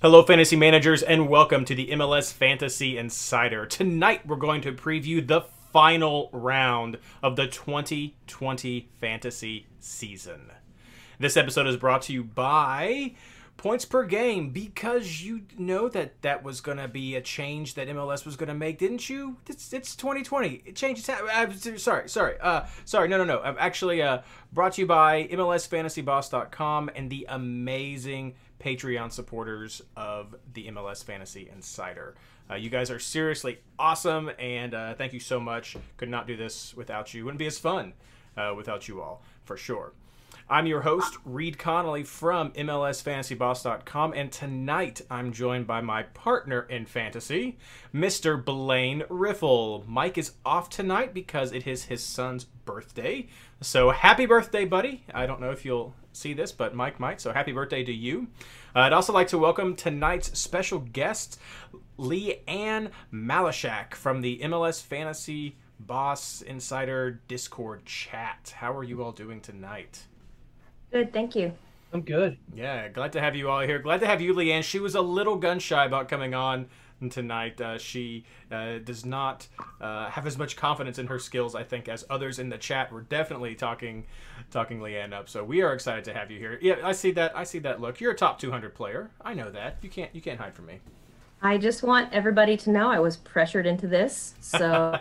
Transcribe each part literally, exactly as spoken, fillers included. Hello, fantasy managers, and welcome to the M L S Fantasy Insider. Tonight, we're going to preview the final round of the twenty twenty fantasy season. This episode is brought to you by Points Per Game, because you know that that was going to be a change that M L S was going to make, didn't you? It's, it's twenty twenty. It changes. I'm sorry, sorry, uh, sorry. No, no, no. I'm actually uh, brought to you by M L S Fantasy Boss dot com and the amazing Patreon supporters of the M L S Fantasy Insider. Uh, you guys are seriously awesome, and uh, thank you so much. Could not do this without you. Wouldn't be as fun uh, without you all, for sure. I'm your host, Reed Connolly from M L S Fantasy Boss dot com, and tonight I'm joined by my partner in fantasy, Mister Blaine Riffle. Mike is off tonight because it is his son's birthday. So happy birthday, buddy. I don't know if you'll see this, but Mike might, so happy birthday to you. Uh, I'd also like to welcome tonight's special guest, Leanne Malishak from the M L S Fantasy Boss Insider Discord chat. How are you all doing tonight? Good, thank you. I'm good. Yeah, glad to have you all here. Glad to have you, Leanne. She was a little gun shy about coming on tonight. Uh, she uh, does not uh, have as much confidence in her skills, I think, as others in the chat. We're definitely talking, talking Leanne up. So we are excited to have you here. Yeah, I see that. I see that look. You're a top two hundred player. I know that. You can't. You can't hide from me. I just want everybody to know I was pressured into this. So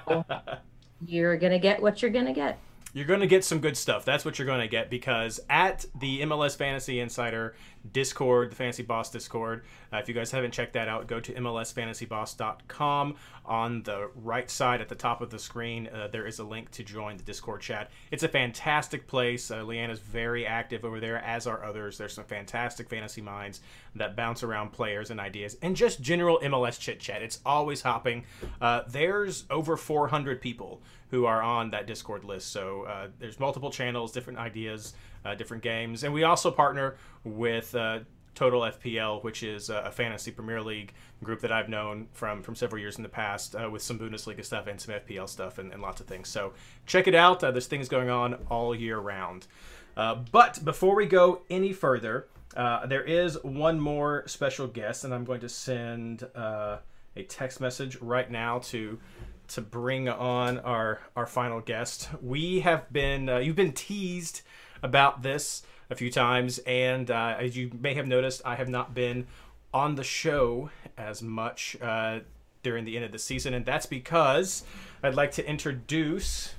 you're gonna get what you're gonna get. You're going to get some good stuff. That's what you're going to get, because at the M L S Fantasy Insider Discord, the Fantasy Boss Discord, uh, if you guys haven't checked that out, go to M L S Fantasy Boss dot com. On the right side at the top of the screen, uh, there is a link to join the Discord chat. It's a fantastic place. Uh, Leanna's very active over there, as are others. There's some fantastic fantasy minds that bounce around players and ideas and just general M L S chit-chat. It's always hopping. Uh, there's over four hundred people who are on that Discord list. So uh, there's multiple channels, different ideas, uh, different games. And we also partner with uh, Total F P L, which is a fantasy Premier League group that I've known from, from several years in the past, uh, with some Bundesliga stuff and some F P L stuff and, and lots of things. So check it out. Uh, there's things going on all year round. Uh, but before we go any further, uh, there is one more special guest, and I'm going to send uh, a text message right now to... to bring on our our final guest. We have been uh, you've been teased about this a few times, and uh, as you may have noticed, I have not been on the show as much uh, during the end of the season, and that's because I'd like to introduce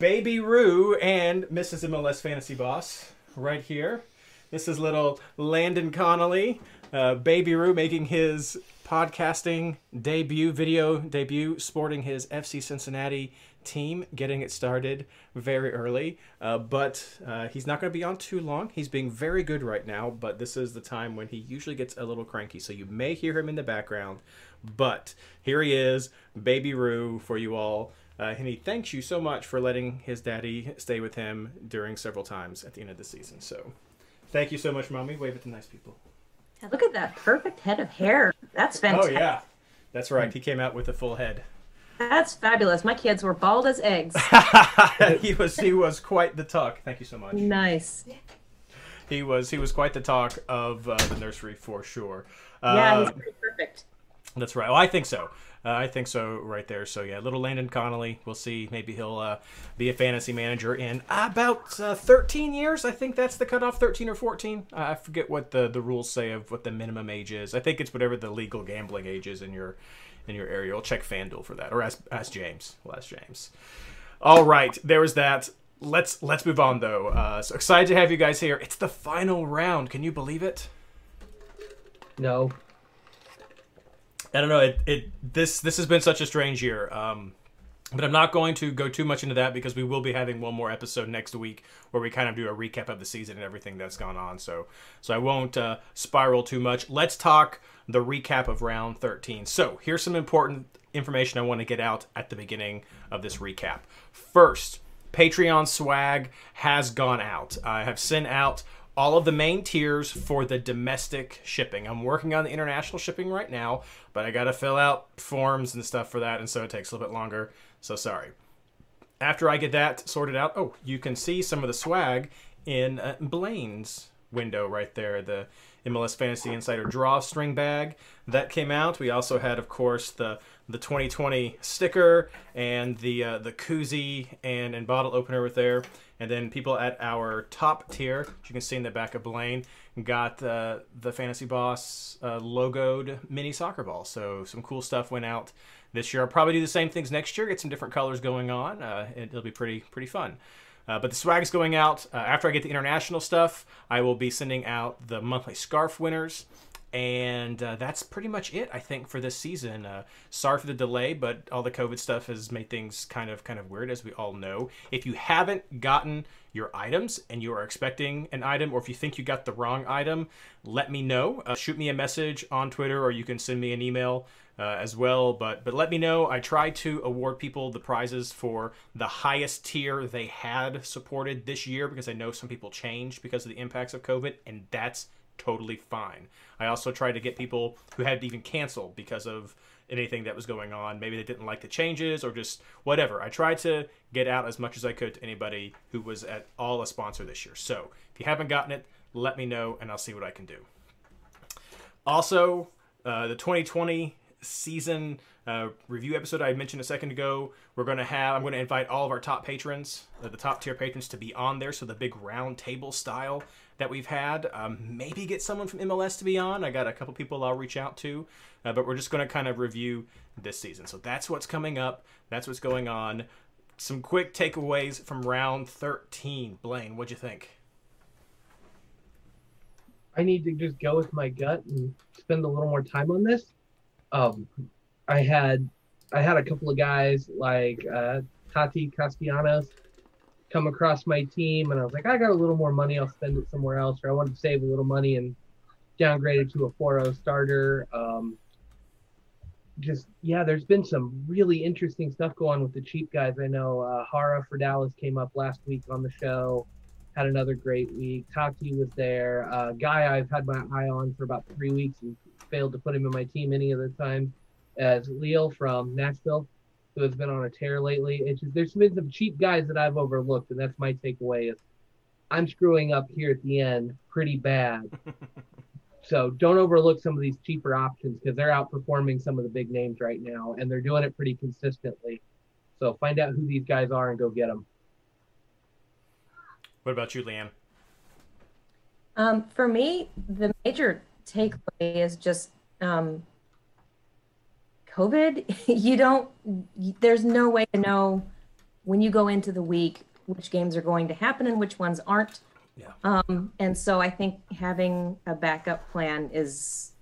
Baby Roo and Missus M L S Fantasy Boss right here. This is little Landon Connolly, uh, Baby Roo, making his podcasting debut, video debut, sporting his F C Cincinnati team, getting it started very early. Uh, but uh, he's not going to be on too long. He's being very good right now, but this is the time when he usually gets a little cranky, so you may hear him in the background. But here he is, Baby Roo, for you all. Uh, and he thanks you so much for letting his daddy stay with him during several times at the end of the season. So thank you so much, Mommy. Wave at the nice people. Look at that perfect head of hair. That's fantastic. Oh, yeah. That's right. He came out with a full head. That's fabulous. My kids were bald as eggs. he was he was quite the talk. Thank you so much. Nice. He was he was quite the talk of uh, the nursery, for sure. Uh, yeah, he's pretty perfect. That's right. Well, I think so. Uh, I think so right there. So, yeah, little Landon Connolly. We'll see. Maybe he'll uh, be a fantasy manager in about uh, thirteen years. I think that's the cutoff, thirteen or fourteen. Uh, I forget what the, the rules say of what the minimum age is. I think it's whatever the legal gambling age is in your in your area. We'll check FanDuel for that. Or ask, ask James. We'll ask James. All right. There was that. Let's, let's move on, though. Uh, so excited to have you guys here. It's the final round. Can you believe it? No. I don't know. It, it this this has been such a strange year. Um, But I'm not going to go too much into that because we will be having one more episode next week where we kind of do a recap of the season and everything that's gone on. So so I won't uh, spiral too much. Let's talk the recap of round thirteen. So here's some important information I want to get out at the beginning of this recap. First, Patreon swag has gone out. I have sent out all of the main tiers for the domestic shipping. I'm working on the international shipping right now, but I got to fill out forms and stuff for that, and so it takes a little bit longer. So sorry. After I get that sorted out, oh, you can see some of the swag in uh, Blaine's window right there, the M L S Fantasy Insider drawstring bag. That came out. We also had, of course, the the twenty twenty sticker and the uh, the koozie and, and bottle opener right there. And then people at our top tier, which you can see in the back of Blaine, got uh, the Fantasy Boss uh, logoed mini soccer ball. So some cool stuff went out this year. I'll probably do the same things next year, get some different colors going on. Uh, it'll be pretty pretty fun. Uh, but the swag's going out. Uh, after I get the international stuff, I will be sending out the monthly scarf winners. And uh, that's pretty much it, I think, for this season. Uh, sorry for the delay, but all the COVID stuff has made things kind of kind of weird, as we all know. If you haven't gotten your items and you are expecting an item, or if you think you got the wrong item, let me know. Uh, shoot me a message on Twitter, or you can send me an email Uh, as well, but but let me know. I try to award people the prizes for the highest tier they had supported this year, because I know some people changed because of the impacts of COVID, and that's totally fine. I also try to get people who had to even cancel because of anything that was going on. Maybe they didn't like the changes or just whatever. I tried to get out as much as I could to anybody who was at all a sponsor this year. So if you haven't gotten it, let me know, and I'll see what I can do. Also, uh, the twenty twenty season uh, review episode I mentioned a second ago, we're going to have, I'm going to invite all of our top patrons, uh, the top tier patrons, to be on there. So the big round table style that we've had, um, maybe get someone from M L S to be on. I got a couple people I'll reach out to, uh, but we're just going to kind of review this season. So that's what's coming up. That's what's going on. Some quick takeaways from round thirteen. Blaine, what'd you think? I need to just go with my gut and spend a little more time on this. Um, I had I had a couple of guys like uh, Tati Castellanos come across my team, and I was like, I got a little more money, I'll spend it somewhere else, or I wanted to save a little money and downgraded to a four oh starter. Um, just, yeah, there's been some really interesting stuff going on with the cheap guys. I know uh, Hara for Dallas came up last week on the show, had another great week. Tati was there. Uh, guy I've had my eye on for about three weeks and failed to put him in my team any other time, as Leo from Nashville, who has been on a tear lately. It's just, there's been some cheap guys that I've overlooked, and that's my takeaway, is I'm screwing up here at the end pretty bad. So don't overlook some of these cheaper options, because they're outperforming some of the big names right now, and they're doing it pretty consistently. So find out who these guys are and go get them. What about you, Leanne? Um, for me, the major takeaway is just um COVID. you don't you, there's no way to know when you go into the week which games are going to happen and which ones aren't. Yeah. Um and so I think having a backup plan is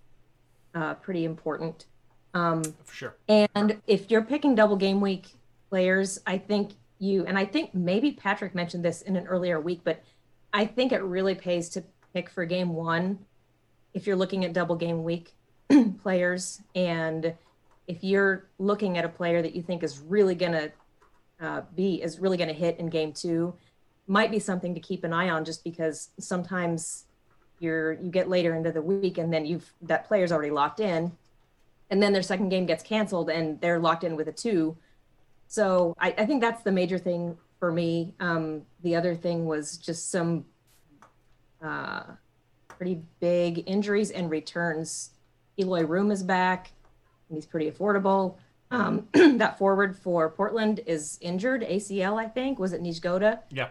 uh pretty important. Um for sure. And if you're picking double game week players, I think you and I think maybe Patrick mentioned this in an earlier week, but I think it really pays to pick for game one if you're looking at double game week players, and if you're looking at a player that you think is really going to uh, be, is really going to hit in game two, might be something to keep an eye on, just because sometimes you're, you get later into the week and then you've, that player's already locked in, and then their second game gets canceled and they're locked in with a two. So I, I think that's the major thing for me. Um, the other thing was just some, uh, pretty big injuries and returns. Eloy Room is back, and he's pretty affordable. Um, that forward for Portland is injured, A C L, I think. Was it Nijgoda? Yeah.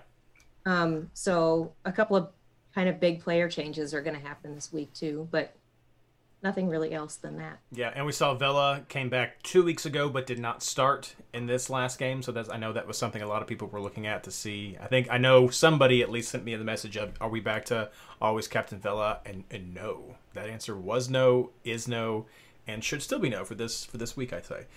Um, so a couple of kind of big player changes are going to happen this week too, but nothing really else than that. Yeah, and we saw Vela came back two weeks ago but did not start in this last game, so that's, I know that was something a lot of people were looking at to see. I think I know somebody at least sent me the message of, are we back to always Captain Vela? And, and no. That answer was no, is no, and should still be no for this for this week, I say.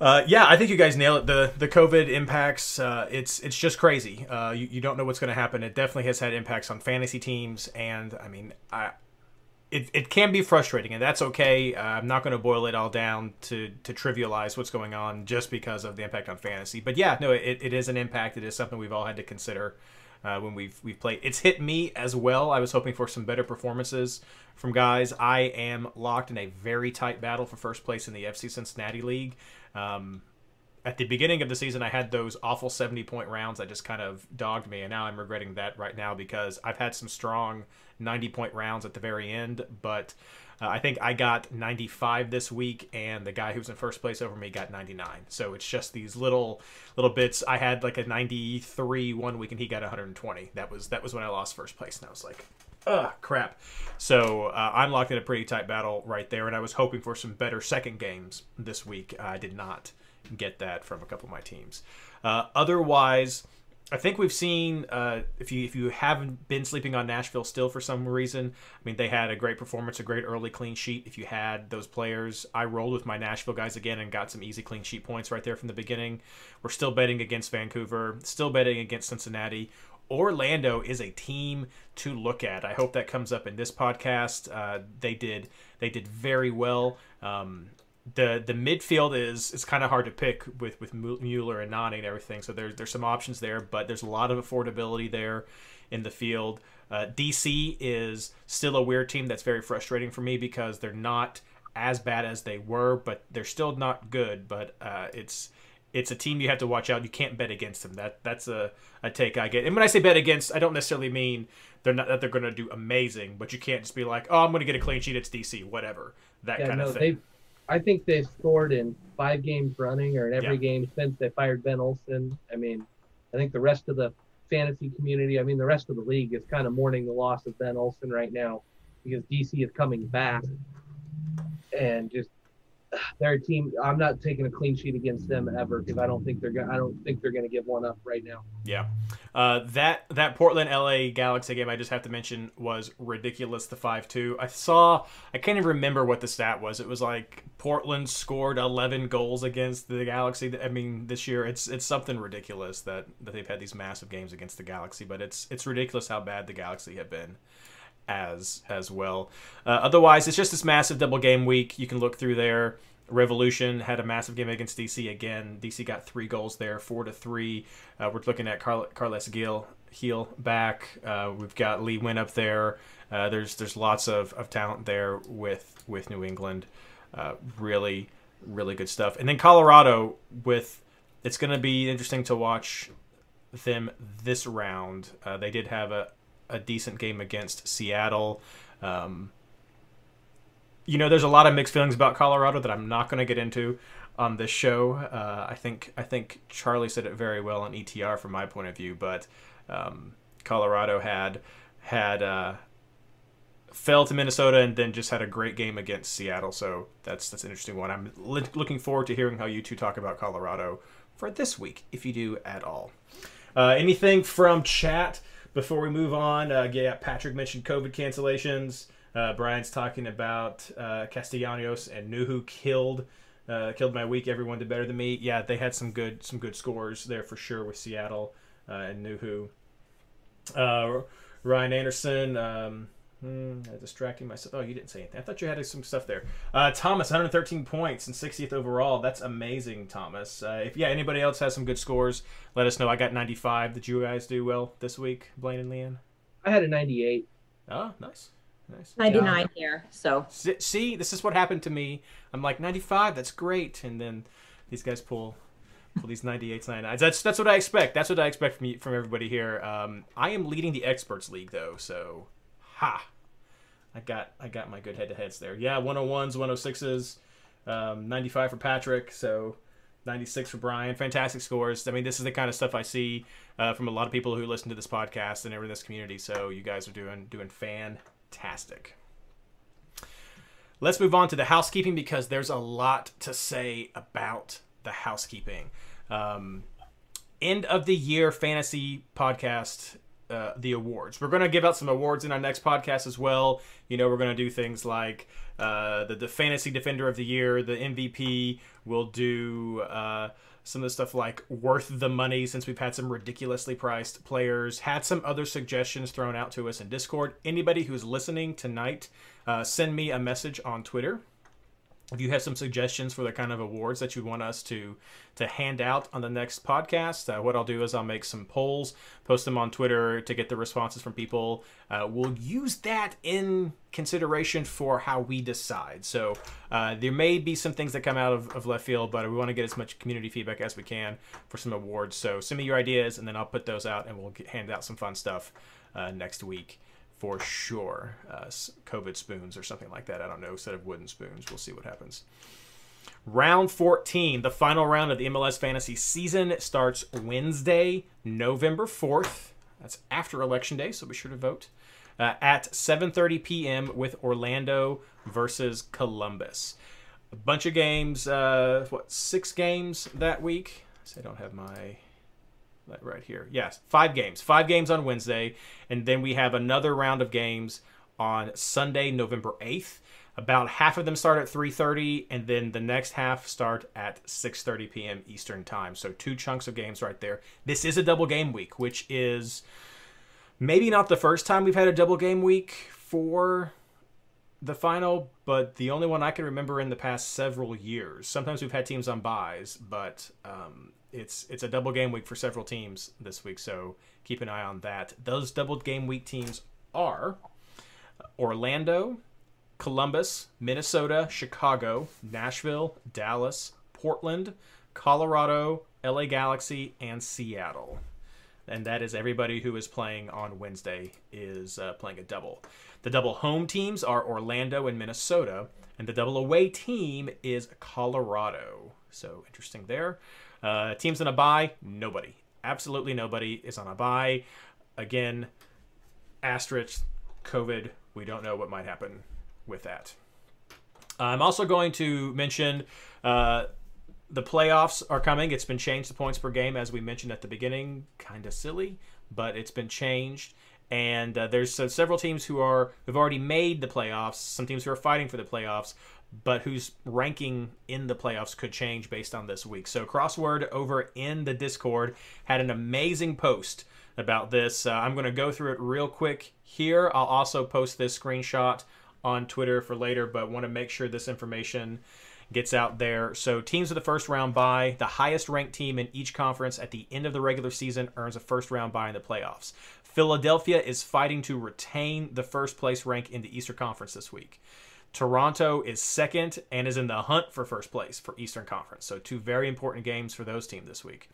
Uh, yeah, I think you guys nail it. The the COVID impacts, uh, it's it's just crazy. Uh, you, you don't know what's going to happen. It definitely has had impacts on fantasy teams. And, I mean, I, it, it can be frustrating, and that's okay. Uh, I'm not going to boil it all down to, to trivialize what's going on just because of the impact on fantasy. But, yeah, no, it, it is an impact. It is something we've all had to consider uh, when we've, we've played. It's hit me as well. I was hoping for some better performances from guys. I am locked in a very tight battle for first place in the F C Cincinnati League. Um, at the beginning of the season, I had those awful seventy-point rounds that just kind of dogged me, and now I'm regretting that right now because I've had some strong ninety-point rounds at the very end, but uh, I think I got ninety-five this week, and the guy who's in first place over me got ninety-nine. So it's just these little little bits. I had like a ninety-three one week, and he got one hundred twenty. That was, that was when I lost first place, and I was like... Ugh, crap. So uh, I'm locked in a pretty tight battle right there, and I was hoping for some better second games this week. I did not get that from a couple of my teams. Uh, otherwise, I think we've seen, uh, if you if you haven't been sleeping on Nashville still for some reason, I mean, they had a great performance, a great early clean sheet. If you had those players, I rolled with my Nashville guys again and got some easy clean sheet points right there from the beginning. We're still betting against Vancouver, still betting against Cincinnati. Orlando is a team to look at. I hope that comes up in this podcast. Uh, they did they did very well. Um, the the midfield is it's kind of hard to pick with with Mueller and Nani and everything. So there's there's some options there, but there's a lot of affordability there in the field. Uh, D C is still a weird team that's very frustrating for me because they're not as bad as they were, but they're still not good. But uh, it's It's a team you have to watch out. You can't bet against them. That that's a, a take I get. And when I say bet against, I don't necessarily mean they're not that they're going to do amazing, but you can't just be like, oh, I'm going to get a clean sheet. It's D C, whatever. That yeah, kind no, of thing. I think they've scored in five games running or in every yeah. game since they fired Ben Olsen. I mean, I think the rest of the fantasy community, I mean, the rest of the league is kind of mourning the loss of Ben Olsen right now because D C is coming back and just they're a team. I'm not taking a clean sheet against them ever because I don't think they're going. I don't think they're going to give one up right now. Yeah, uh, that that Portland L A Galaxy game I just have to mention was ridiculous. The five two. I saw. I can't even remember what the stat was. It was like Portland scored eleven goals against the Galaxy. I mean, this year it's it's something ridiculous that, that they've had these massive games against the Galaxy. But it's it's ridiculous how bad the Galaxy have been. as as well uh, otherwise it's just this massive double game week. You can look through there. Revolution had a massive game against D C again. D C got three goals there, four to three. Uh, we're looking at Car- Carles Gil heel back. Uh, we've got Lee Nguyen up there. Uh, there's there's lots of, of talent there with with New England. Uh, really really good stuff. And then Colorado with it's going to be interesting to watch them this round. Uh, they did have a a decent game against Seattle. Um, you know, there's a lot of mixed feelings about Colorado that I'm not going to get into on this show. Uh, I think I think Charlie said it very well on E T R from my point of view, but um, Colorado had had uh, fell to Minnesota and then just had a great game against Seattle. So that's that's an interesting one. I'm li- looking forward to hearing how you two talk about Colorado for this week, if you do at all. Uh, anything from chat? Before we move on, uh, yeah, Patrick mentioned COVID cancellations. Uh, Brian's talking about uh, Castellanos and Nuhu killed uh, killed my week. Everyone did better than me. Yeah, they had some good some good scores there for sure with Seattle uh, and Nuhu. Uh, Ryan Anderson, um, hmm, distracting myself. Oh, you didn't say anything. I thought you had some stuff there. Uh, Thomas, one hundred thirteen points and sixtieth overall. That's amazing, Thomas. Uh, if yeah, anybody else has some good scores, let us know. I got ninety-five. Did you guys do well this week, Blaine and Leanne? I had a ninety-eight. Oh, nice. Nice. ninety-nine yeah. Here, so. See, this is what happened to me. I'm like, ninety-five, that's great. And then these guys pull... Well, these ninety-eights, ninety-nines. That's that's what I expect. That's what I expect from you, from everybody here. Um, I am leading the experts league though, so ha, I got I got my good head-to-heads there. Yeah, one oh ones, one oh sixes, um, ninety-five for Patrick, so ninety-six for Brian. Fantastic scores. I mean, this is the kind of stuff I see uh, from a lot of people who listen to this podcast and are in this community. So you guys are doing doing fantastic. Let's move on to the housekeeping because there's a lot to say about the housekeeping. Um, end of the year fantasy podcast uh, the awards. We're going to give out some awards in our next podcast as well. You know, we're going to do things like uh, the, the Fantasy Defender of the Year, the M V P. We'll do uh, some of the stuff like Worth the Money, since we've had some ridiculously priced players. Had some other suggestions thrown out to us in Discord. Anybody who's listening tonight, uh, send me a message on Twitter. If you have some suggestions for the kind of awards that you want us to to hand out on the next podcast, uh, what I'll do is I'll make some polls, post them on Twitter to get the responses from people. Uh, we'll use that in consideration for how we decide. So uh, there may be some things that come out of, of left field, but we want to get as much community feedback as we can for some awards. So send me your ideas, and then I'll put those out, and we'll get, hand out some fun stuff uh, next week. For sure. Uh, COVID spoons or something like that. I don't know. Instead of wooden spoons. We'll see what happens. Round fourteen. The final round of the M L S Fantasy season starts Wednesday, November fourth. That's after Election Day, so be sure to vote. Uh, at seven thirty p m with Orlando versus Columbus. A bunch of games. Uh, what, six games that week? So I don't have my... That right here. Yes, five games. Five games on Wednesday. And then we have another round of games on Sunday, November eighth. About half of them start at three thirty, and then the next half start at six thirty p m Eastern Time. So two chunks of games right there. This is a double game week, which is maybe not the first time we've had a double game week for the final, but the only one I can remember in the past several years. Sometimes we've had teams on buys, but... Um, It's it's a double game week for several teams this week, so keep an eye on that. Those double game week teams are Orlando, Columbus, Minnesota, Chicago, Nashville, Dallas, Portland, Colorado, L A Galaxy, and Seattle. And that is everybody who is playing on Wednesday is uh, playing a double. The double home teams are Orlando and Minnesota, and the double away team is Colorado. So interesting there. Uh, teams on a bye, nobody. Absolutely nobody is on a bye. Again, asterisk, COVID. We don't know what might happen with that. I'm also going to mention uh, the playoffs are coming. It's been changed to points per game, as we mentioned at the beginning. Kind of silly, but it's been changed. And uh, there's uh, several teams who are who've already made the playoffs, some teams who are fighting for the playoffs, but whose ranking in the playoffs could change based on this week. So Crossword over in the Discord had an amazing post about this. Uh, I'm going to go through it real quick here. I'll also post this screenshot on Twitter for later, but want to make sure this information gets out there. So teams of the first round bye, the highest ranked team in each conference at the end of the regular season earns a first round bye in the playoffs. Philadelphia is fighting to retain the first place rank in the Eastern Conference this week. Toronto is second and is in the hunt for first place for Eastern Conference. So two very important games for those teams this week.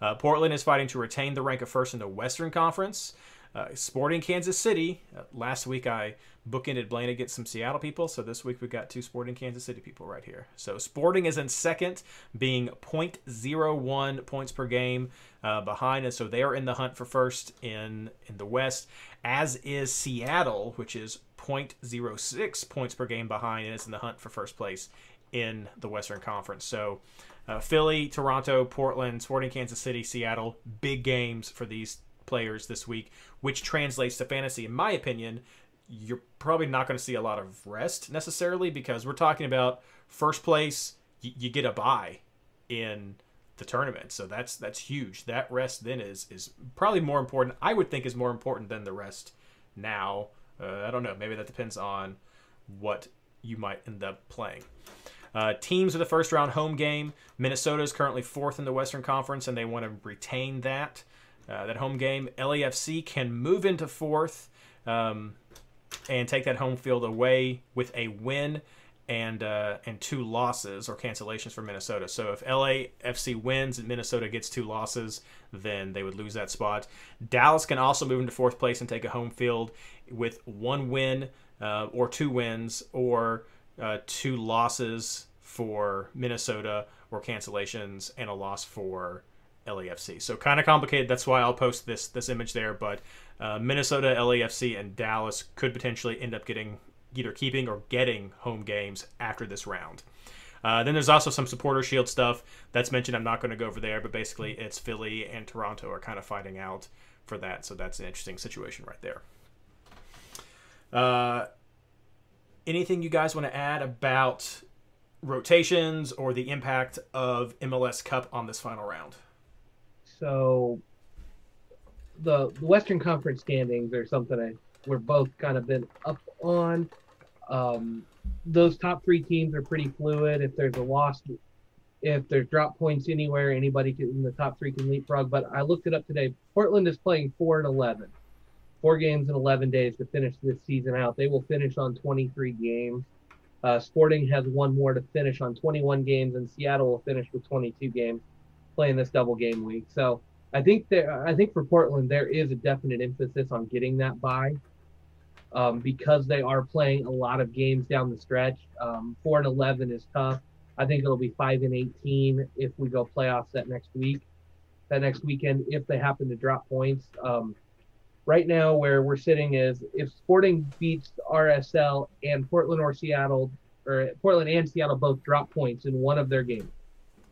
Uh, Portland is fighting to retain the rank of first in the Western Conference. Uh, Sporting Kansas City. Uh, last week I bookended Blaine against some Seattle people. So this week we've got two Sporting Kansas City people right here. So Sporting is in second, being zero point zero one points per game uh, behind. And so they are in the hunt for first in, in the West, as is Seattle, which is zero point zero six points per game behind and is in the hunt for first place in the Western Conference. So uh, Philly, Toronto, Portland, Sporting Kansas City, Seattle, big games for these players this week, which translates to fantasy. In my opinion, you're probably not going to see a lot of rest necessarily, because we're talking about first place. Y- you get a bye in the tournament. So that's that's huge. That rest then is is probably more important. I would think is more important than the rest now. Uh, I don't know. Maybe that depends on what you might end up playing. Uh, teams with the first round home game. Minnesota is currently fourth in the Western Conference, and they want to retain that uh, that home game. L A F C can move into fourth um, and take that home field away with a win and uh, and two losses or cancellations for Minnesota. So if L A F C wins and Minnesota gets two losses, then they would lose that spot. Dallas can also move into fourth place and take a home field with one win uh, or two wins or uh, two losses for Minnesota or cancellations and a loss for L A F C. So kind of complicated. That's why I'll post this this image there. But uh, Minnesota, L A F C, and Dallas could potentially end up getting either keeping or getting home games after this round. Uh, then there's also some supporter shield stuff that's mentioned. I'm not going to go over there, but basically it's Philly and Toronto are kind of fighting out for that. So that's an interesting situation right there. Uh, anything you guys want to add about rotations or the impact of M L S Cup on this final round? So the Western Conference standings are something I, we're both kind of been up on. Um, those top three teams are pretty fluid. If there's a loss, if there's drop points anywhere, anybody can, in the top three can leapfrog. But I looked it up today. Portland is playing four and eleven, four games in eleven days to finish this season out. They will finish on twenty-three games. Uh, Sporting has one more to finish on twenty-one games, and Seattle will finish with twenty-two games playing this double game week. So I think there, I think for Portland, there is a definite emphasis on getting that bye. Um, because they are playing a lot of games down the stretch. Um, four and eleven is tough. I think it'll be five and eighteen if we go playoffs that next week, that next weekend, if they happen to drop points. Um, right now where we're sitting is if Sporting beats R S L and Portland or Seattle, or Portland and Seattle both drop points in one of their games,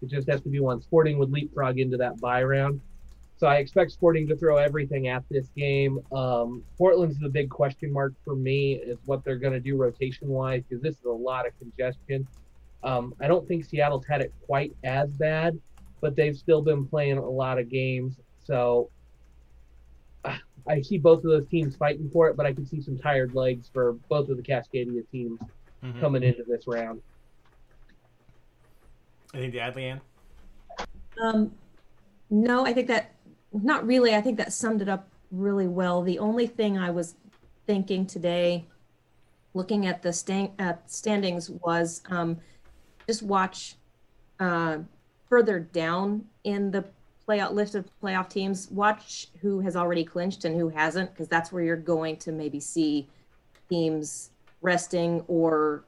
it just has to be one. Sporting would leapfrog into that bye round. So I expect Sporting to throw everything at this game. Um, Portland's the big question mark for me is what they're going to do rotation-wise, because this is a lot of congestion. Um, I don't think Seattle's had it quite as bad, but they've still been playing a lot of games. So uh, I see both of those teams fighting for it, but I can see some tired legs for both of the Cascadia teams mm-hmm. coming into this round. Anything to add, Leanne? Um, no, I think that Not really. I think that summed it up really well. The only thing I was thinking today, looking at the stand, uh, standings, was um, just watch uh, further down in the playoff list of playoff teams. Watch who has already clinched and who hasn't, because that's where you're going to maybe see teams resting or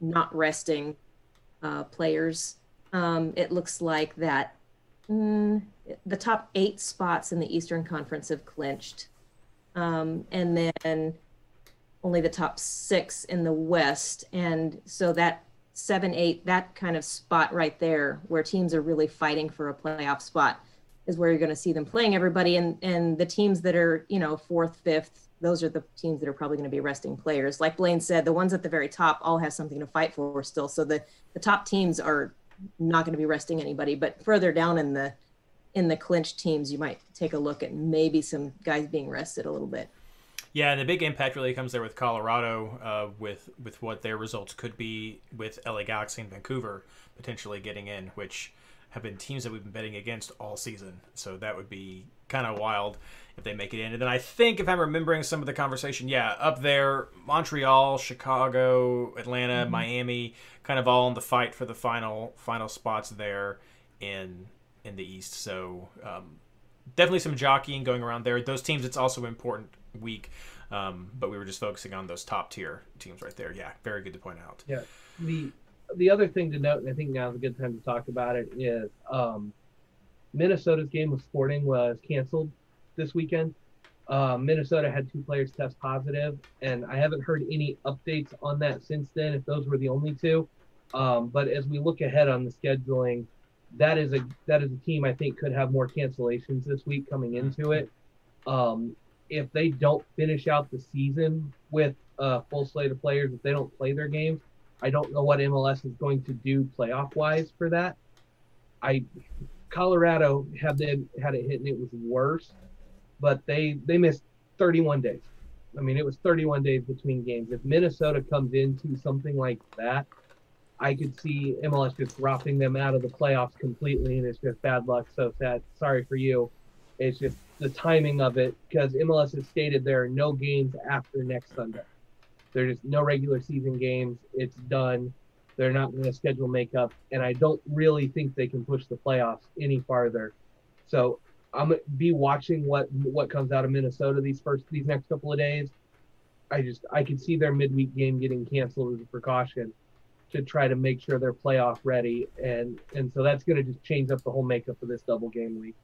not resting uh, players. Um, it looks like that. Mm, the top eight spots in the Eastern Conference have clinched. Um, and then only the top six in the West. And so that seven, eight, that kind of spot right there where teams are really fighting for a playoff spot is where you're going to see them playing everybody. And, and the teams that are, you know, fourth, fifth, those are the teams that are probably going to be resting players. Like Blaine said, the ones at the very top all have something to fight for still. So the, the top teams are not going to be resting anybody, but further down in the in the clinched teams, you might take a look at maybe some guys being rested a little bit. Yeah, and the big impact really comes there with Colorado, uh, with with what their results could be with L A Galaxy and Vancouver potentially getting in, which have been teams that we've been betting against all season. So that would be kind of wild if they make it in. And then I think, if I'm remembering some of the conversation, yeah, up there, Montreal, Chicago, Atlanta, mm-hmm. Miami, kind of all in the fight for the final final spots there in in the East. So um, definitely some jockeying going around there. Those teams, it's also an important week, um, but we were just focusing on those top tier teams right there. Yeah, very good to point out. Yeah, the the other thing to note, and I think now's a good time to talk about it, is um, Minnesota's game with Sporting was canceled this weekend. Uh, Minnesota had two players test positive, and I haven't heard any updates on that since then, if those were the only two. Um, but as we look ahead on the scheduling, That is a that is a team I think could have more cancellations this week coming into it. Um, if they don't finish out the season with a full slate of players, if they don't play their games, I don't know what M L S is going to do playoff wise for that. I Colorado had it had it hit and it was worse, but they they missed thirty-one days. I mean, it was thirty-one days between games. If Minnesota comes into something like that, I could see M L S just dropping them out of the playoffs completely, and it's just bad luck. So sad. Sorry for you. It's just the timing of it, because M L S has stated there are no games after next Sunday. There's no regular season games. It's done. They're not going to schedule makeup, and I don't really think they can push the playoffs any farther. So I'm going to be watching what what comes out of Minnesota these first these next couple of days. I just I could see their midweek game getting canceled as a precaution to try to make sure they're playoff ready. And, and so that's going to just change up the whole makeup of this double game week.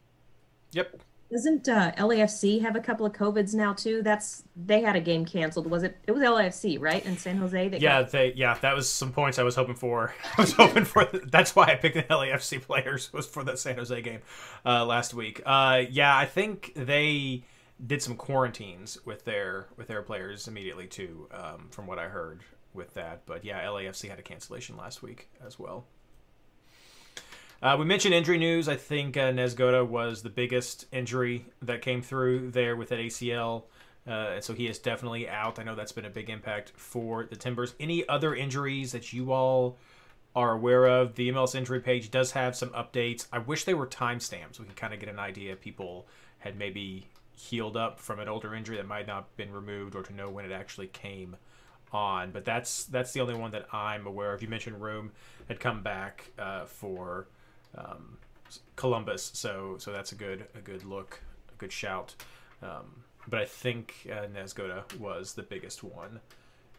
Yep. Doesn't uh, L A F C have a couple of COVIDs now too? That's, they had a game canceled. Was it, it was L A F C, right? In San Jose? That yeah. Got... They, yeah. That was some points I was hoping for. I was hoping for, the, that's why I picked the L A F C players was for that San Jose game uh, last week. Uh, yeah. I think they, did some quarantines with their with their players immediately too, um, from what I heard with that. But yeah, L A F C had a cancellation last week as well. Uh, we mentioned injury news. I think uh, Nezgoda was the biggest injury that came through there with that A C L. Uh, and so he is definitely out. I know that's been a big impact for the Timbers. Any other injuries that you all are aware of? The M L S injury page does have some updates. I wish they were timestamps. We can kind of get an idea if people had maybe healed up from an older injury that might not have been removed, or to know when it actually came on. But that's that's the only one that I'm aware of. You mentioned Room had come back uh, for um, Columbus, so so that's a good a good look, a good shout. Um, but I think uh, Nezgoda was the biggest one.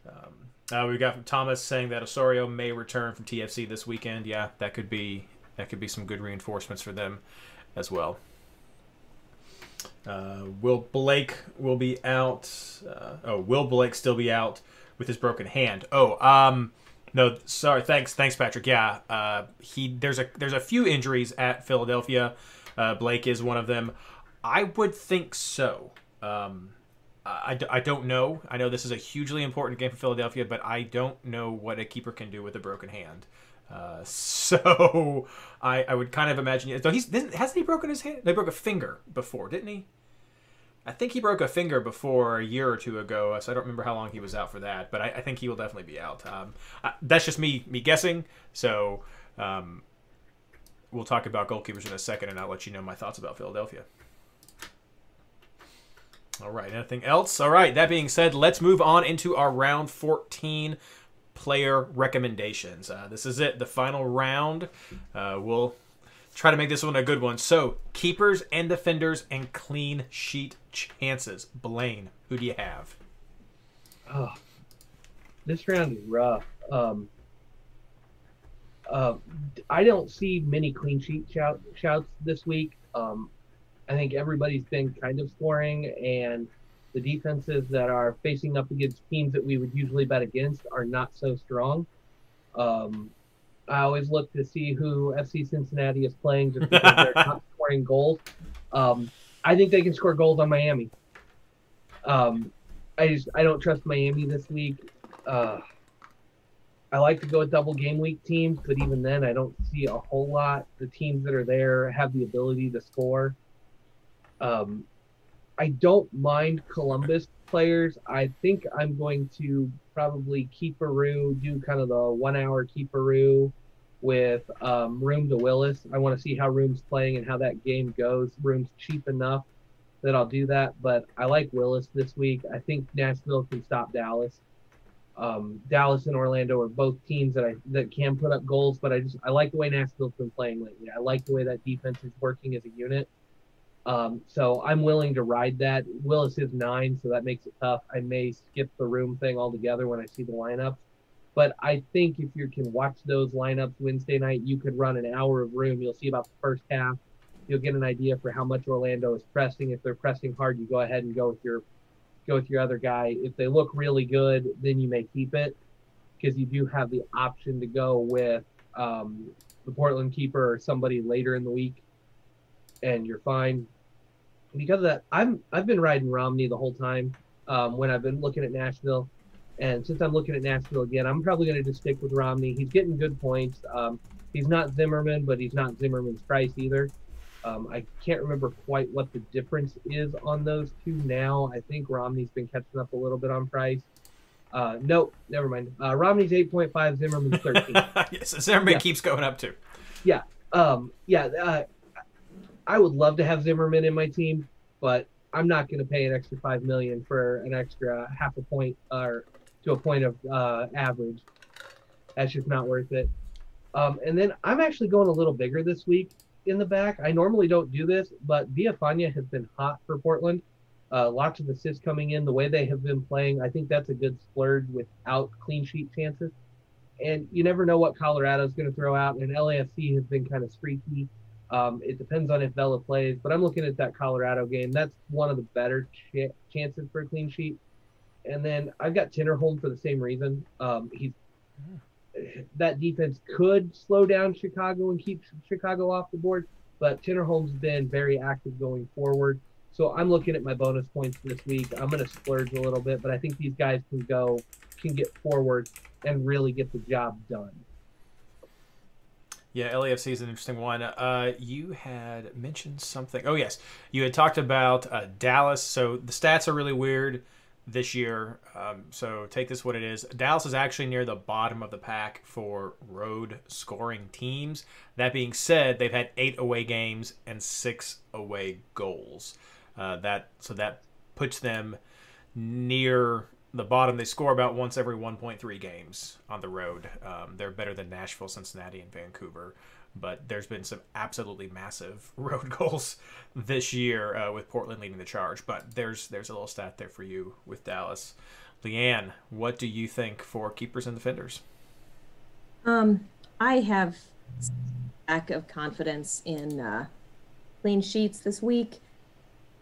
Um, uh, we got from Thomas saying that Osorio may return from T F C this weekend. Yeah, that could be that could be some good reinforcements for them as well. Uh, Will Blake will be out. Uh, oh, will Blake still be out with his broken hand? Oh, um, no, sorry. Thanks, thanks, Patrick. Yeah, uh, he there's a there's a few injuries at Philadelphia. Uh, Blake is one of them. I would think so. Um, I, I don't know. I know this is a hugely important game for Philadelphia, but I don't know what a keeper can do with a broken hand. Uh, so I, I would kind of imagine, though he's, hasn't he broken his hand? They broke a finger before, didn't he? I think he broke a finger before a year or two ago. So I don't remember how long he was out for that, but I, I think he will definitely be out. Um, I, that's just me, me guessing. So, um, we'll talk about goalkeepers in a second, and I'll let you know my thoughts about Philadelphia. All right. Anything else? All right. That being said, let's move on into our round fourteen player recommendations. Uh, this is it, the final round. Uh, we'll try to make this one a good one. So, keepers and defenders and clean sheet chances. Blaine, who do you have? Oh, this round is rough. Um, uh, I don't see many clean sheet shout, shouts this week. Um, I think everybody's been kind of scoring, and the defenses that are facing up against teams that we would usually bet against are not so strong. Um, I always look to see who F C Cincinnati is playing just because they're not scoring goals. Um, I think they can score goals on Miami. Um, I just I don't trust Miami this week. Uh, I like to go with double game week teams, but even then I don't see a whole lot. The teams that are there have the ability to score. Um, I don't mind Columbus players. I think I'm going to probably keeperoo, do kind of the one-hour keeperoo with um, Room to Willis. I want to see how Room's playing and how that game goes. Room's cheap enough that I'll do that, but I like Willis this week. I think Nashville can stop Dallas. Um, Dallas and Orlando are both teams that I that can put up goals, but I just I like the way Nashville's been playing lately. I like the way that defense is working as a unit. Um, so I'm willing to ride that. Willis is nine, so that makes it tough. I may skip the Room thing altogether when I see the lineup. But I think if you can watch those lineups Wednesday night, you could run an hour of Room. You'll see about the first half. You'll get an idea for how much Orlando is pressing. If they're pressing hard, you go ahead and go with your go with your other guy. If they look really good, then you may keep it because you do have the option to go with um, the Portland keeper or somebody later in the week. And you're fine. Because of that, I'm I've been riding Romney the whole time um, when I've been looking at Nashville, and since I'm looking at Nashville again, I'm probably going to just stick with Romney. He's getting good points. Um, he's not Zimmerman, but he's not Zimmerman's price either. Um, I can't remember quite what the difference is on those two now. I think Romney's been catching up a little bit on price. Uh, no, never mind. Uh, Romney's eight point five, Zimmerman's thirteen. Yes, Zimmerman yeah. keeps going up too. Yeah, um, yeah. Uh, I would love to have Zimmerman in my team, but I'm not going to pay an extra five million dollars for an extra half a point or to a point of uh, average. That's just not worth it. Um, and then I'm actually going a little bigger this week in the back. I normally don't do this, but Viafania has been hot for Portland. Uh, lots of assists coming in. The way they have been playing, I think that's a good splurge without clean sheet chances. And you never know what Colorado's going to throw out, and L A F C has been kind of streaky. Um, it depends on if Vela plays, but I'm looking at that Colorado game. That's one of the better ch- chances for a clean sheet. And then I've got Tinnerholm for the same reason. Um, he's that defense could slow down Chicago and keep Chicago off the board, but Tinnerholm's been very active going forward. So I'm looking at my bonus points this week. I'm going to splurge a little bit, but I think these guys can go, can get forward and really get the job done. Yeah, L A F C is an interesting one. Uh, you had mentioned something. Oh, yes. You had talked about uh, Dallas. So the stats are really weird this year. Um, so take this what it is. Dallas is actually near the bottom of the pack for road scoring teams. That being said, they've had eight away games and six away goals. Uh, that so that puts them near the bottom. They score about once every one point three games on the road. Um, they're better than Nashville, Cincinnati, and Vancouver. But there's been some absolutely massive road goals this year, uh, with Portland leading the charge. But there's there's a little stat there for you with Dallas. Leanne, what do you think for keepers and defenders? Um, I have a lack of confidence in uh, clean sheets this week.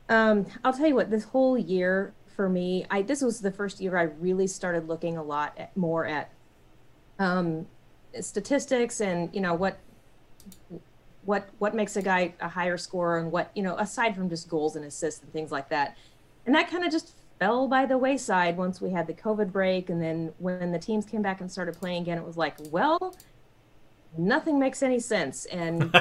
Um, I'll tell you what, this whole year for me, I, this was the first year I really started looking a lot at, more at um, statistics and, you know, what what what makes a guy a higher scorer and what, you know, aside from just goals and assists and things like that. And that kind of just fell by the wayside once we had the COVID break. And then when the teams came back and started playing again, it was like, well, nothing makes any sense. And,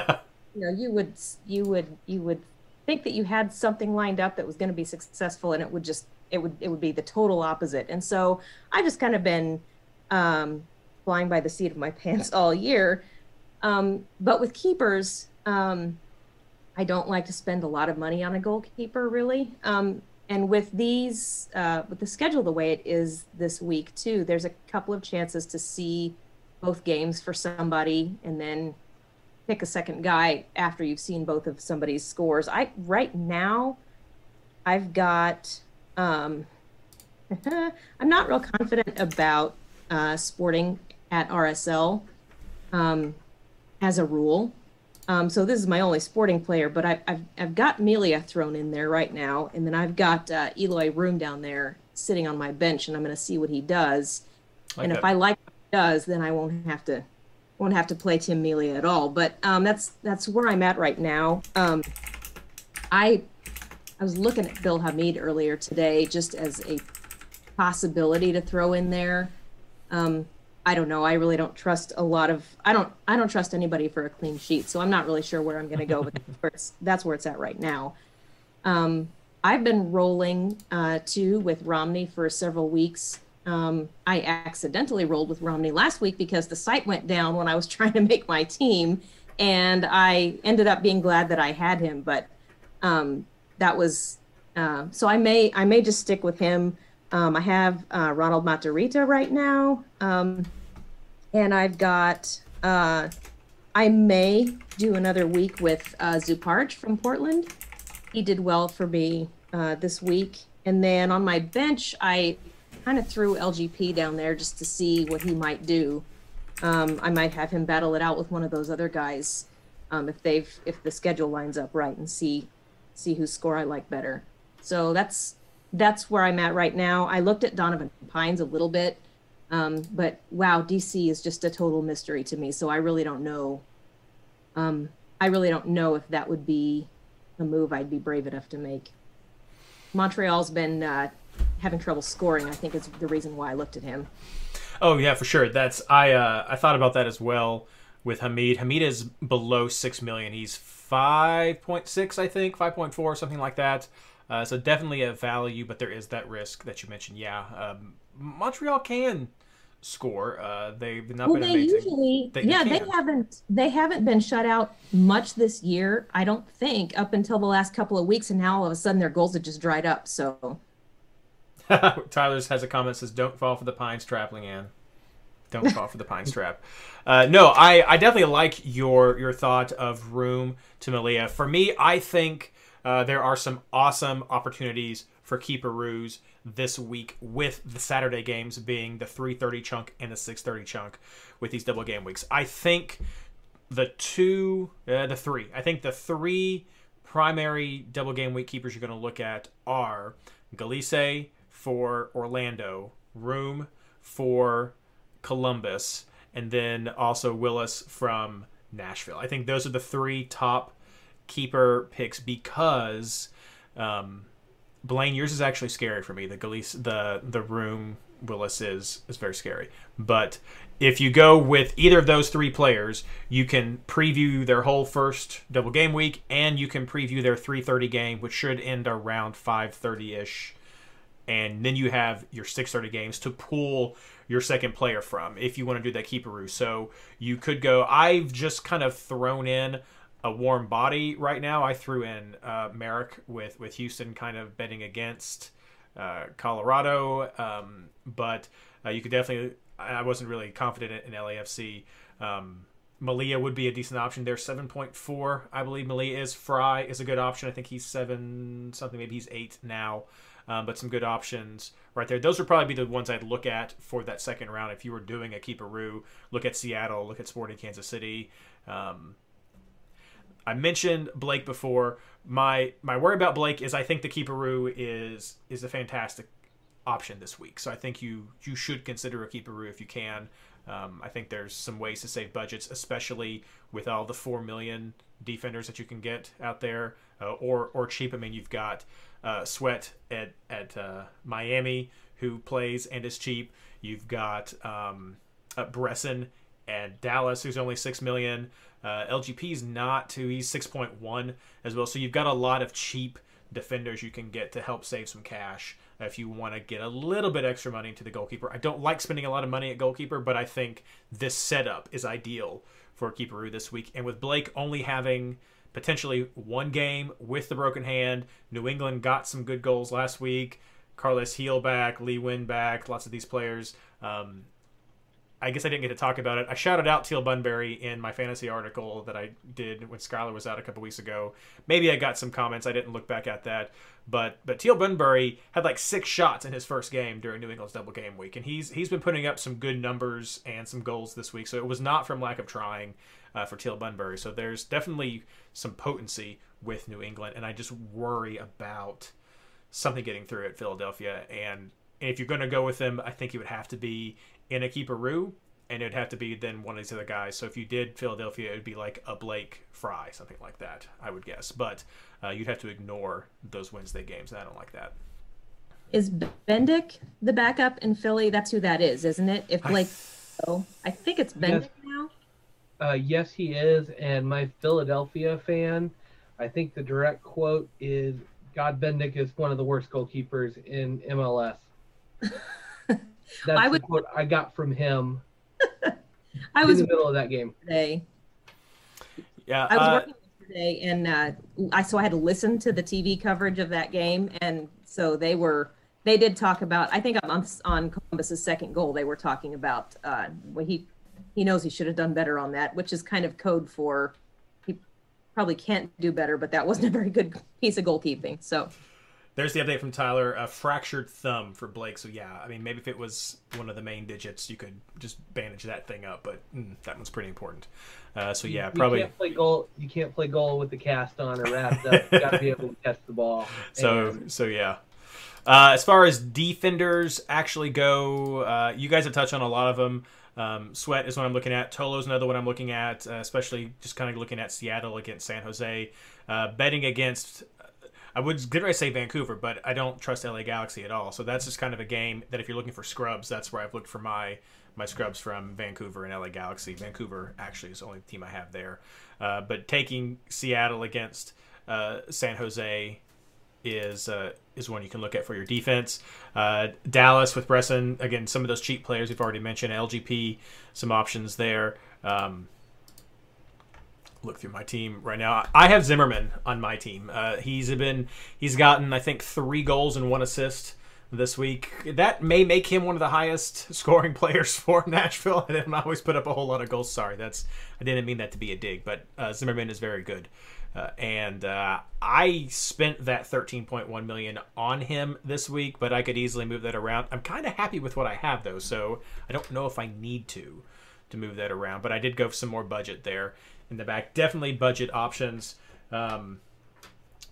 you know, you would, you would, you would think that you had something lined up that was going to be successful, and it would just, it would it would be the total opposite. And so I've just kind of been um, flying by the seat of my pants all year. Um, but with keepers, um, I don't like to spend a lot of money on a goalkeeper, really. Um, and with these, uh, with the schedule the way it is this week too, there's a couple of chances to see both games for somebody and then pick a second guy after you've seen both of somebody's scores. I right now, I've got. Um, I'm not real confident about uh, Sporting at R S L um, as a rule. Um, so this is my only Sporting player, but I, I've, I've got Melia thrown in there right now. And then I've got uh, Eloy Room down there sitting on my bench, and I'm going to see what he does. Like and that. If I like what he does, then I won't have to won't have to play Tim Melia at all. But um, that's that's where I'm at right now. Um, I... I was looking at Bill Hamid earlier today, just as a possibility to throw in there. Um, I don't know. I really don't trust a lot of. I don't. I don't trust anybody for a clean sheet, so I'm not really sure where I'm going to go. But that's where it's, that's where it's at right now. Um, I've been rolling uh, too with Romney for several weeks. Um, I accidentally rolled with Romney last week because the site went down when I was trying to make my team, and I ended up being glad that I had him, but. Um, That was uh, so. I may I may just stick with him. Um, I have uh, Ronald Matarrita right now, um, and I've got uh, I may do another week with uh, Zuparc from Portland. He did well for me uh, this week, and then on my bench I kind of threw L G P down there just to see what he might do. Um, I might have him battle it out with one of those other guys um, if they've if the schedule lines up right and see. see whose score I like better. So that's that's where I'm at right now. I looked at Donovan Pines a little bit, um, but wow, D C is just a total mystery to me. So I really don't know. Um, I really don't know if that would be a move I'd be brave enough to make. Montreal's been uh, having trouble scoring. I think it's the reason why I looked at him. Oh yeah, for sure. That's I uh, I thought about that as well with Hamid. Hamid is below six million. He's five point six, I think, five point four, something like that. Uh, so definitely a value, but there is that risk that you mentioned. Yeah, um, Montreal can score. Uh, they've not well, been they amazing. Usually, they, yeah, they, they haven't. They haven't been shut out much this year, I don't think, up until the last couple of weeks, and now all of a sudden their goals have just dried up. So, Tyler has a comment that says, "Don't fall for the Pines trap, Leanne. Don't fall for the Pines trap." Uh, no, I, I definitely like your your thought of Room to Melia. For me, I think uh, there are some awesome opportunities for keeperoos this week with the Saturday games being the three thirty chunk and the six thirty chunk with these double game weeks. I think the two, uh, the three, I think the three primary double game week keepers you're going to look at are Galise for Orlando, Room for Columbus, and then also Willis from Nashville. I think those are the three top keeper picks because Um, Blaine, yours is actually scary for me. The Galise, the the room Willis is is very scary. But if you go with either of those three players, you can preview their whole first double game week, and you can preview their three thirty game, which should end around five thirty-ish. And then you have your six thirty games to pull your second player from if you want to do that keeperoo. So you could go, I've just kind of thrown in a warm body right now. I threw in uh, Merrick with, with Houston kind of betting against uh, Colorado. Um, but uh, you could definitely... I wasn't really confident in L A F C. Um, Melia would be a decent option there. seven point four, I believe Melia is. Fry is a good option. I think he's seven something. Maybe he's eight now. Um, but some good options right there. Those would probably be the ones I'd look at for that second round. If you were doing a keeperoo, look at Seattle, look at Sporting Kansas City. Um, I mentioned Blake before. My my worry about Blake is I think the keeperoo is is a fantastic option this week. So I think you you should consider a keeperoo if you can. Um, I think there's some ways to save budgets, especially with all the four million defenders that you can get out there, uh, or or cheap. I mean, you've got uh, Sweat at at uh, Miami, who plays and is cheap. You've got um, uh, Bresson at Dallas, who's only six million. Uh, L G P's not too. He's six point one as well. So you've got a lot of cheap defenders you can get to help save some cash if you want to get a little bit extra money into the goalkeeper. I don't like spending a lot of money at goalkeeper, but I think this setup is ideal for keeperoo this week. And with Blake only having potentially one game with the broken hand, New England got some good goals last week. Carles Gil back, Lee Nguyen back, lots of these players. Um, I guess I didn't get to talk about it. I shouted out Teal Bunbury in my fantasy article that I did when Skylar was out a couple weeks ago. Maybe I got some comments. I didn't look back at that. But but Teal Bunbury had like six shots in his first game during New England's double game week. And he's he's been putting up some good numbers and some goals this week. So it was not from lack of trying uh, for Teal Bunbury. So there's definitely some potency with New England. And I just worry about something getting through at Philadelphia. And if you're going to go with them, I think it would have to be in a keeperoo, and it would have to be then one of these other guys. So if you did Philadelphia, it would be like a Blake, Fry, something like that, I would guess. But uh, you'd have to ignore those Wednesday games, and I don't like that. Is Bendik the backup in Philly? That's who that is, isn't it? If Blake, I, th- I think it's Bendik yes. now. Uh, yes, he is. And my Philadelphia fan, I think the direct quote is, God, Bendik is one of the worst goalkeepers in M L S. That's I would, the quote I got from him I was in the middle of that game today. Yeah, I was uh, working today, and uh, I so I had to listen to the T V coverage of that game, and so they were they did talk about. I think on on Columbus's second goal, they were talking about uh, when he he knows he should have done better on that, which is kind of code for he probably can't do better. But that wasn't a very good piece of goalkeeping, so. There's the update from Tyler, a fractured thumb for Blake. So, yeah, I mean, maybe if it was one of the main digits, you could just bandage that thing up. But mm, that one's pretty important. Uh, so, yeah, you, probably. You can't play goal, you can't play goal with the cast on or wrapped up. You've got to be able to catch the ball. So, and... so yeah. Uh, as far as defenders actually go, uh, you guys have touched on a lot of them. Um, Sweat is one I'm looking at. Tolo's another one I'm looking at, uh, especially just kind of looking at Seattle against San Jose. Uh, betting against... I would get ready to say Vancouver, but I don't trust L A Galaxy at all. So that's just kind of a game that if you're looking for scrubs, that's where I've looked for my my scrubs from Vancouver and L A Galaxy. Vancouver actually is the only team I have there. Uh, but taking Seattle against uh, San Jose is uh, is one you can look at for your defense. Uh, Dallas with Bresson, again, some of those cheap players we've already mentioned. L G P, some options there. Um Look through my team right now. I have Zimmerman on my team. Uh, he's been, he's gotten, I think, three goals and one assist this week. That may make him one of the highest scoring players for Nashville. I didn't always put up a whole lot of goals. Sorry, that's I didn't mean that to be a dig, but uh, Zimmerman is very good. Uh, and uh, I spent that thirteen point one million dollars on him this week, but I could easily move that around. I'm kind of happy with what I have, though, so I don't know if I need to to move that around. But I did go for some more budget there. In the back, definitely budget options. Um,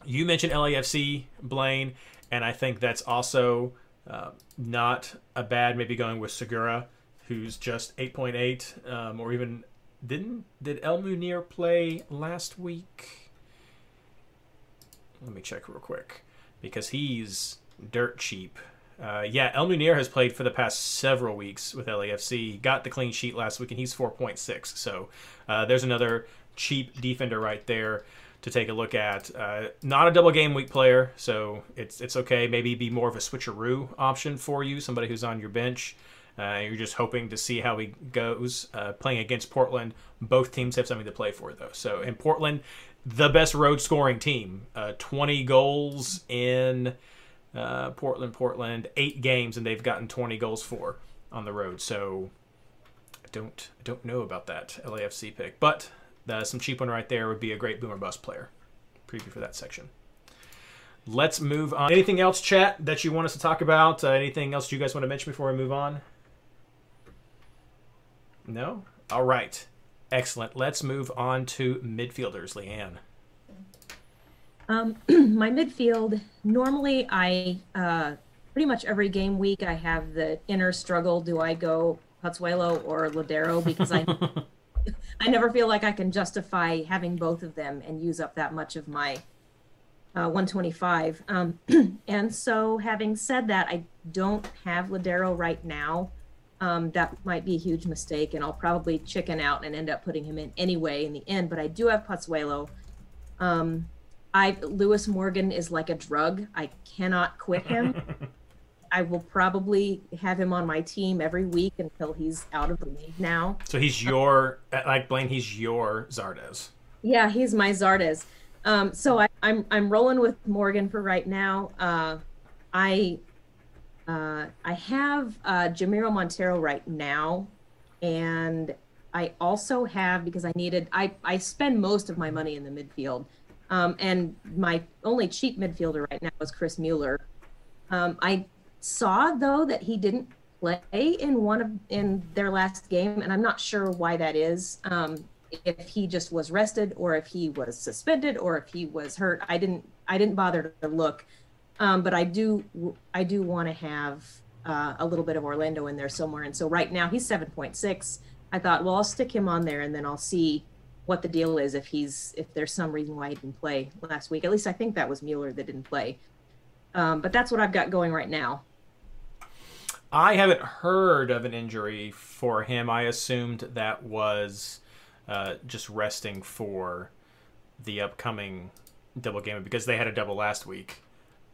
you mentioned L A F C, Blaine, and I think that's also uh, not a bad. Maybe going with Segura, who's just eight point eight, um, or even didn't did El Munir play last week? Let me check real quick. because he's dirt cheap. Uh, yeah, El Munir has played for the past several weeks with L A F C. He got the clean sheet last week, and he's four point six. So uh, there's another cheap defender right there to take a look at. Uh, not a double game week player, so it's it's okay. Maybe be more of a switcheroo option for you, somebody who's on your bench. Uh, you're just hoping to see how he goes. Uh, playing against Portland, both teams have something to play for, though. So in Portland, the best road scoring team. Uh, twenty goals in uh, Portland, Portland. Eight games, and they've gotten twenty goals for on the road. So I don't, I don't know about that L A F C pick. But uh, some cheap one right there would be a great boom or bust player. Preview for that section. Let's move on. Anything else, chat, that you want us to talk about? Uh, anything else you guys want to mention before we move on? No? All right. Excellent. Let's move on to midfielders. Leanne. Um, my midfield, normally I, uh, pretty much every game week, I have the inner struggle. Do I go Pozuelo or Lodeiro? Because I I never feel like I can justify having both of them and use up that much of my uh, one twenty-five. Um, and so having said that, I don't have Lodeiro right now. Um, that might be a huge mistake, and I'll probably chicken out and end up putting him in anyway in the end. But I do have Pozuelo. Um, I Lewis Morgan is like a drug. I cannot quit him. I will probably have him on my team every week until he's out of the league now. So he's your, like Blaine, he's your Zardes. Yeah, he's my Zardes. Um, so I, I'm I'm rolling with Morgan for right now. Uh, I. Uh, I have uh, Jamiro Montero right now, and I also have, because I needed, I, I spend most of my money in the midfield, um, and my only cheap midfielder right now is Chris Mueller. Um, I saw, though, that he didn't play in one of in their last game, and I'm not sure why that is, um, if he just was rested or if he was suspended or if he was hurt. I didn't, I didn't bother to look. Um, but I do, I do want to have uh, a little bit of Orlando in there somewhere. And so right now he's seven point six. I thought, well, I'll stick him on there, and then I'll see what the deal is if he's if there's some reason why he didn't play last week. At least I think that was Mueller that didn't play. Um, but that's what I've got going right now. I haven't heard of an injury for him. I assumed that was uh, just resting for the upcoming double game, because they had a double last week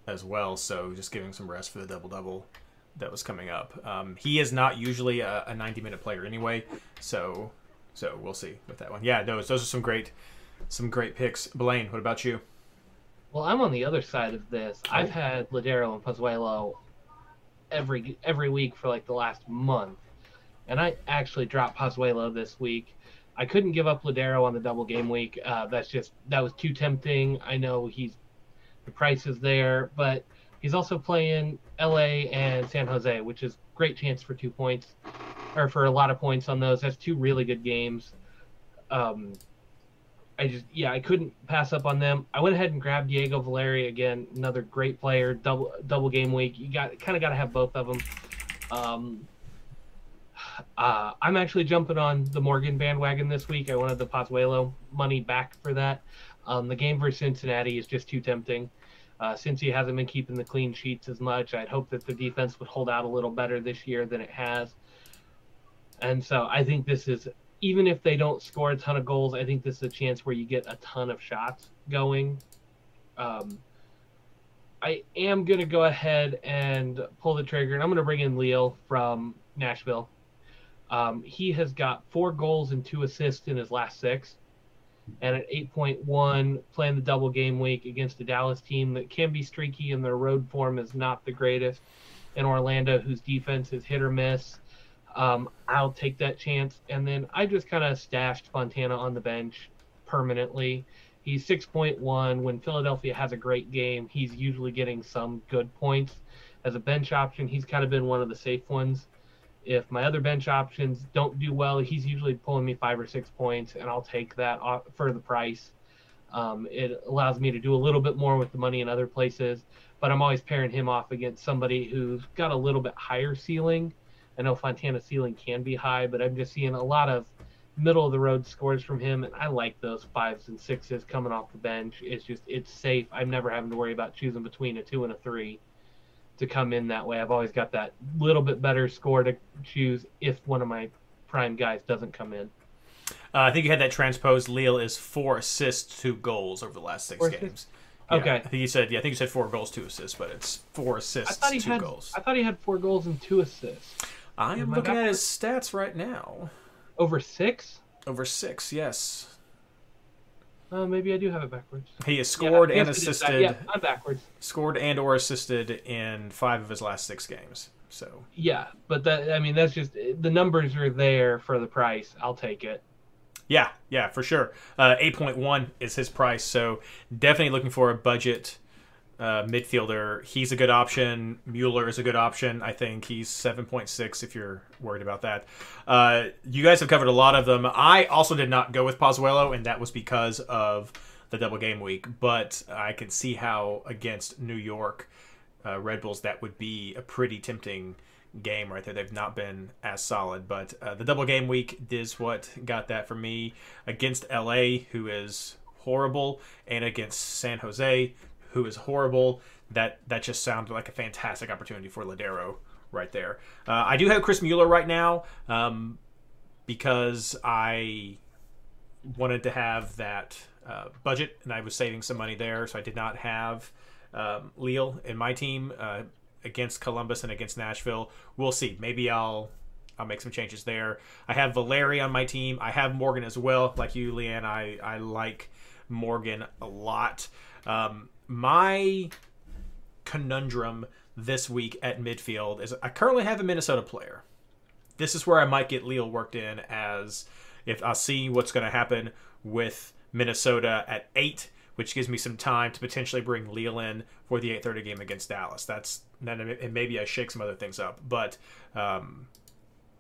as well, so just giving some rest for the double-double that was coming up. Um, he is not usually a ninety-minute player anyway, so so we'll see with that one. Yeah, those, those are some great some great picks. Blaine, what about you? Well, I'm on the other side of this. Oh. I've had Lodeiro and Pozuelo every, every week for, like, the last month, and I actually dropped Pozuelo this week. I couldn't give up Lodeiro on the double game week. Uh, that's just – that was too tempting. I know he's the price is there, but he's also playing L A and San Jose, which is great chance for two points, or for a lot of points on those. That's two really good games. Um, I just, yeah, I couldn't pass up on them. I went ahead and grabbed Diego Valeri again, another great player, double double game week. You got kind of got to have both of them. Um, uh, I'm actually jumping on the Morgan bandwagon this week. I wanted the Pozuelo money back for that. Um, the game versus Cincinnati is just too tempting. Uh, Cincy hasn't been keeping the clean sheets as much. I'd hope that the defense would hold out a little better this year than it has. And so I think this is, even if they don't score a ton of goals, I think this is a chance where you get a ton of shots going. Um, I am going to go ahead and pull the trigger, and I'm going to bring in Leo from Nashville. Um, he has got four goals and two assists in his last six. And at eight point one, playing the double game week against the Dallas team that can be streaky, and their road form is not the greatest, and Orlando, whose defense is hit or miss, um, I'll take that chance. And then I just kind of stashed Fontana on the bench permanently. He's six point one. When Philadelphia has a great game, he's usually getting some good points. As a bench option, he's kind of been one of the safe ones. If my other bench options don't do well, he's usually pulling me five or six points, and I'll take that for the price. Um, it allows me to do a little bit more with the money in other places, but I'm always pairing him off against somebody who's got a little bit higher ceiling. I know Fontana's ceiling can be high, but I'm just seeing a lot of middle of the road scores from him, and I like those fives and sixes coming off the bench. It's just, it's safe. I'm never having to worry about choosing between a two and a three to come in that way. I've always got that little bit better score to choose if one of my prime guys doesn't come in. Uh, I think you had that transposed. Leal is four assists, two goals over the last six four games. Yeah, okay. I think you said yeah. I think you said four goals, two assists, but it's four assists, I thought he two had, goals. I thought he had four goals and two assists. I am looking at his stats right now. Over six? Over six, yes. Uh, maybe I do have it backwards. He has scored yeah, and assisted. Yeah, I'm backwards. Scored and or assisted in five of his last six games. So. Yeah, but that I mean that's just the numbers are there for the price. I'll take it. Yeah, yeah, for sure. Uh, eight point one is his price, so definitely looking for a budget uh, midfielder. He's a good option. Mueller is a good option. I think he's seven point six if you're worried about that. Uh, you guys have covered a lot of them. I also did not go with Pozuelo, and that was because of the double game week, but I can see how against New York uh, Red Bulls that would be a pretty tempting game right there. They've not been as solid, but uh, the double game week is what got that for me, against L A, who is horrible, and against San Jose, who is horrible. That that just sounded like a fantastic opportunity for Lodeiro right there. Uh, I do have Chris Mueller right now um, because I wanted to have that uh, budget, and I was saving some money there, so I did not have um, Leal in my team. Uh, against Columbus and against Nashville. We'll see. Maybe I'll I'll make some changes there. I have Valeri on my team. I have Morgan as well. Like you, Leanne, I, I like Morgan a lot. Um, my conundrum this week at midfield is I currently have a Minnesota player. This is where I might get Leal worked in as if I'll see what's going to happen with Minnesota at eight, which gives me some time to potentially bring Leal in for the eight thirty game against Dallas. That's and maybe I shake some other things up, but um,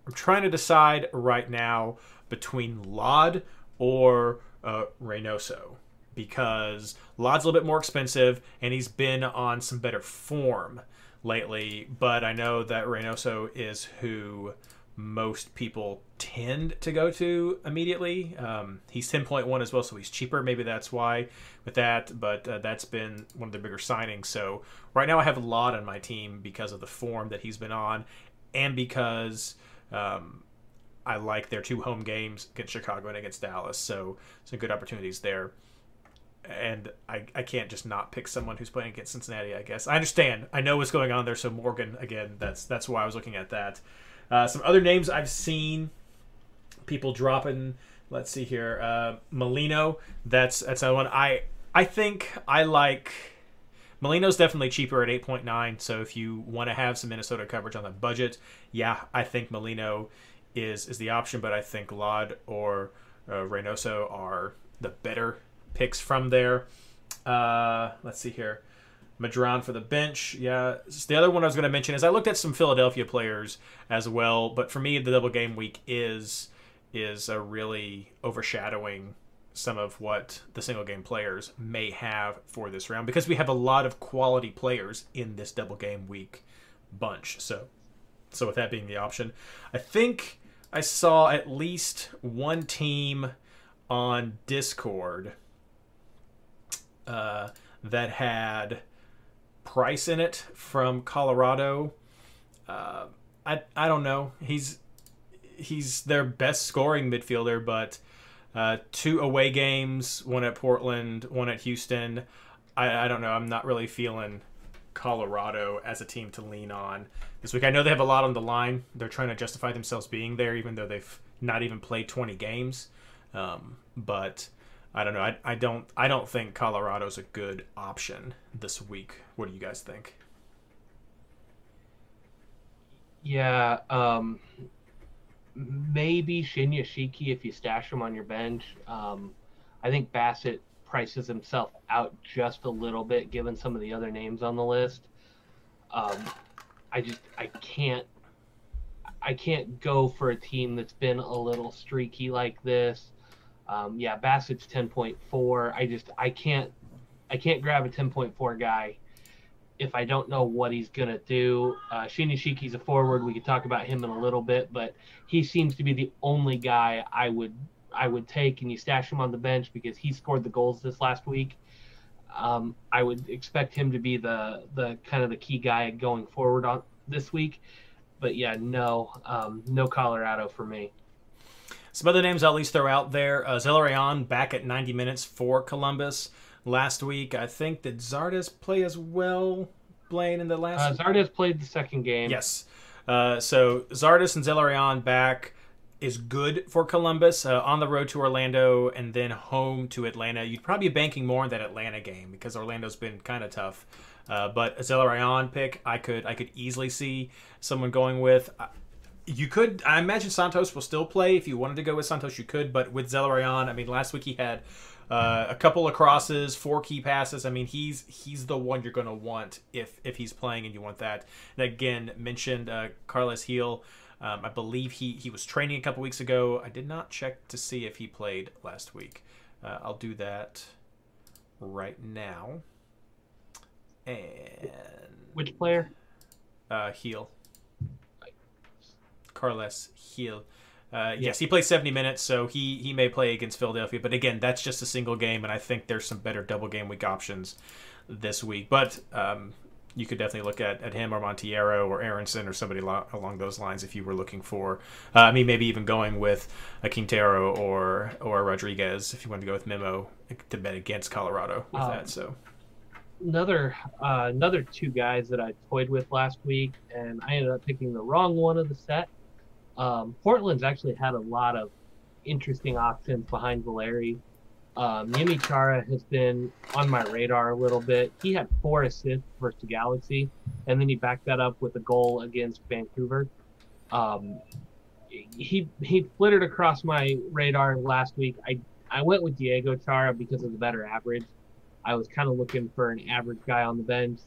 I'm trying to decide right now between Lod or uh, Reynoso, because Lod's a little bit more expensive and he's been on some better form lately. But I know that Reynoso is who most people tend to go to immediately. Um, he's ten point one as well, so he's cheaper. Maybe that's why with that, but uh, that's been one of the bigger signings. So right now I have Lod on my team because of the form that he's been on and because um, I like their two home games against Chicago and against Dallas. So some good opportunities there. And I, I can't just not pick someone who's playing against Cincinnati, I guess. I understand. I know what's going on there. So Morgan, again, that's that's why I was looking at that. Uh, some other names I've seen people dropping. Let's see here. Uh, Molino, that's that's another one. I I think I like Molino's definitely cheaper at eight point nine. So if you want to have some Minnesota coverage on the budget, yeah, I think Molino is is the option. But I think Lod or uh, Reynoso are the better picks from there. Uh, let's see here. Madron for the bench. Yeah, the other one I was going to mention is I looked at some Philadelphia players as well, but for me the double game week is is a really overshadowing some of what the single game players may have for this round, because we have a lot of quality players in this double game week bunch. So so with that being the option, I think I saw at least one team on Discord uh, that had Price in it from Colorado. Uh, I I don't know. He's he's their best scoring midfielder, but uh, two away games, one at Portland, one at Houston. I, I don't know. I'm not really feeling Colorado as a team to lean on this week. I know they have a lot on the line. They're trying to justify themselves being there, even though they've not even played twenty games. Um, but I don't know. I, I don't I don't think Colorado's a good option this week. What do you guys think? Yeah, um, maybe Shin Yoshiki if you stash him on your bench. Um, I think Bassett prices himself out just a little bit given some of the other names on the list. Um, I just I can't I can't go for a team that's been a little streaky like this. Um, yeah, Bassett's ten point four. I just I can't I can't grab a ten point four guy if I don't know what he's going to do. Uh, Shinishiki's a forward. We could talk about him in a little bit, but he seems to be the only guy I would I would take, and you stash him on the bench because he scored the goals this last week. Um, I would expect him to be the, the kind of the key guy going forward on this week. But, yeah, no, um, no Colorado for me. Some other names I'll at least throw out there. Uh, Zelarion back at ninety minutes for Columbus. Last week, I think, did Zardes play as well, Blaine, in the last uh, Zardes played the second game. Yes. Uh, so Zardes and Zelarion back is good for Columbus uh, on the road to Orlando and then home to Atlanta. You'd probably be banking more on that Atlanta game because Orlando's been kind of tough. Uh, but a Zelarion pick, I could I could easily see someone going with. You could, I imagine Santos will still play. If you wanted to go with Santos, you could. But with Zelarion, I mean, last week he had uh, a couple of crosses, four key passes. I mean, he's he's the one you're going to want if if he's playing and you want that. And again, mentioned uh, Carles Gil. Um, I believe he, he was training a couple weeks ago. I did not check to see if he played last week. Uh, I'll do that right now. And which player? Uh, Gil. Carles Gil. Uh, yes, he plays seventy minutes, so he, he may play against Philadelphia. But again, that's just a single game, and I think there's some better double game week options this week. But um, you could definitely look at, at him or Montiero or Aronson or somebody lo- along those lines if you were looking for. Uh, I mean, maybe even going with a Quintero or or Rodriguez if you wanted to go with Memo to bet against Colorado with um, that. So another uh, another two guys that I toyed with last week, and I ended up picking the wrong one of the set. Um, Portland's actually had a lot of interesting options behind Valeri. Um, Yemi Chara has been on my radar a little bit. He had four assists versus the Galaxy, and then he backed that up with a goal against Vancouver. Um, he he flittered across my radar last week. I, I went with Diego Chara because of the better average. I was kind of looking for an average guy on the bench.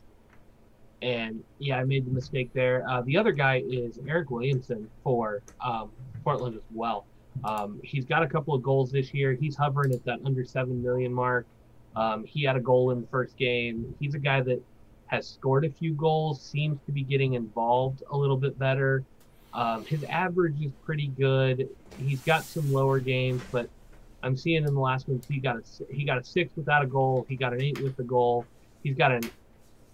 And, yeah, I made the mistake there. Uh, the other guy is Eric Williamson for um, Portland as well. Um, he's got a couple of goals this year. He's hovering at that under seven million mark. Um, he had a goal in the first game. He's a guy that has scored a few goals, seems to be getting involved a little bit better. Um, his average is pretty good. He's got some lower games, but I'm seeing in the last month he got a, he got a six without a goal. He got an eight with a goal. He's got an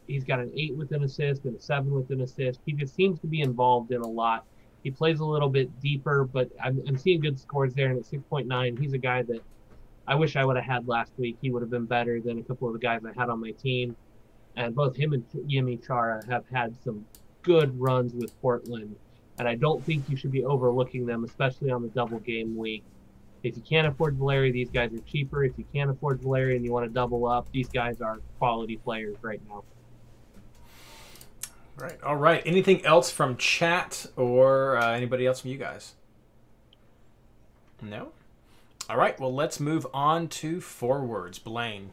He's got an eight with an assist and a seven with an assist. He just seems to be involved in a lot. He plays a little bit deeper, but I'm, I'm seeing good scores there. And at six point nine, he's a guy that I wish I would have had last week. He would have been better than a couple of the guys I had on my team. And both him and Yemi Chara have had some good runs with Portland. And I don't think you should be overlooking them, especially on the double game week. If you can't afford Valeri, these guys are cheaper. If you can't afford Valeri and you want to double up, these guys are quality players right now. Right. All right. Anything else from chat or uh, anybody else from you guys? No? All right. Well, let's move on to forwards. Blaine.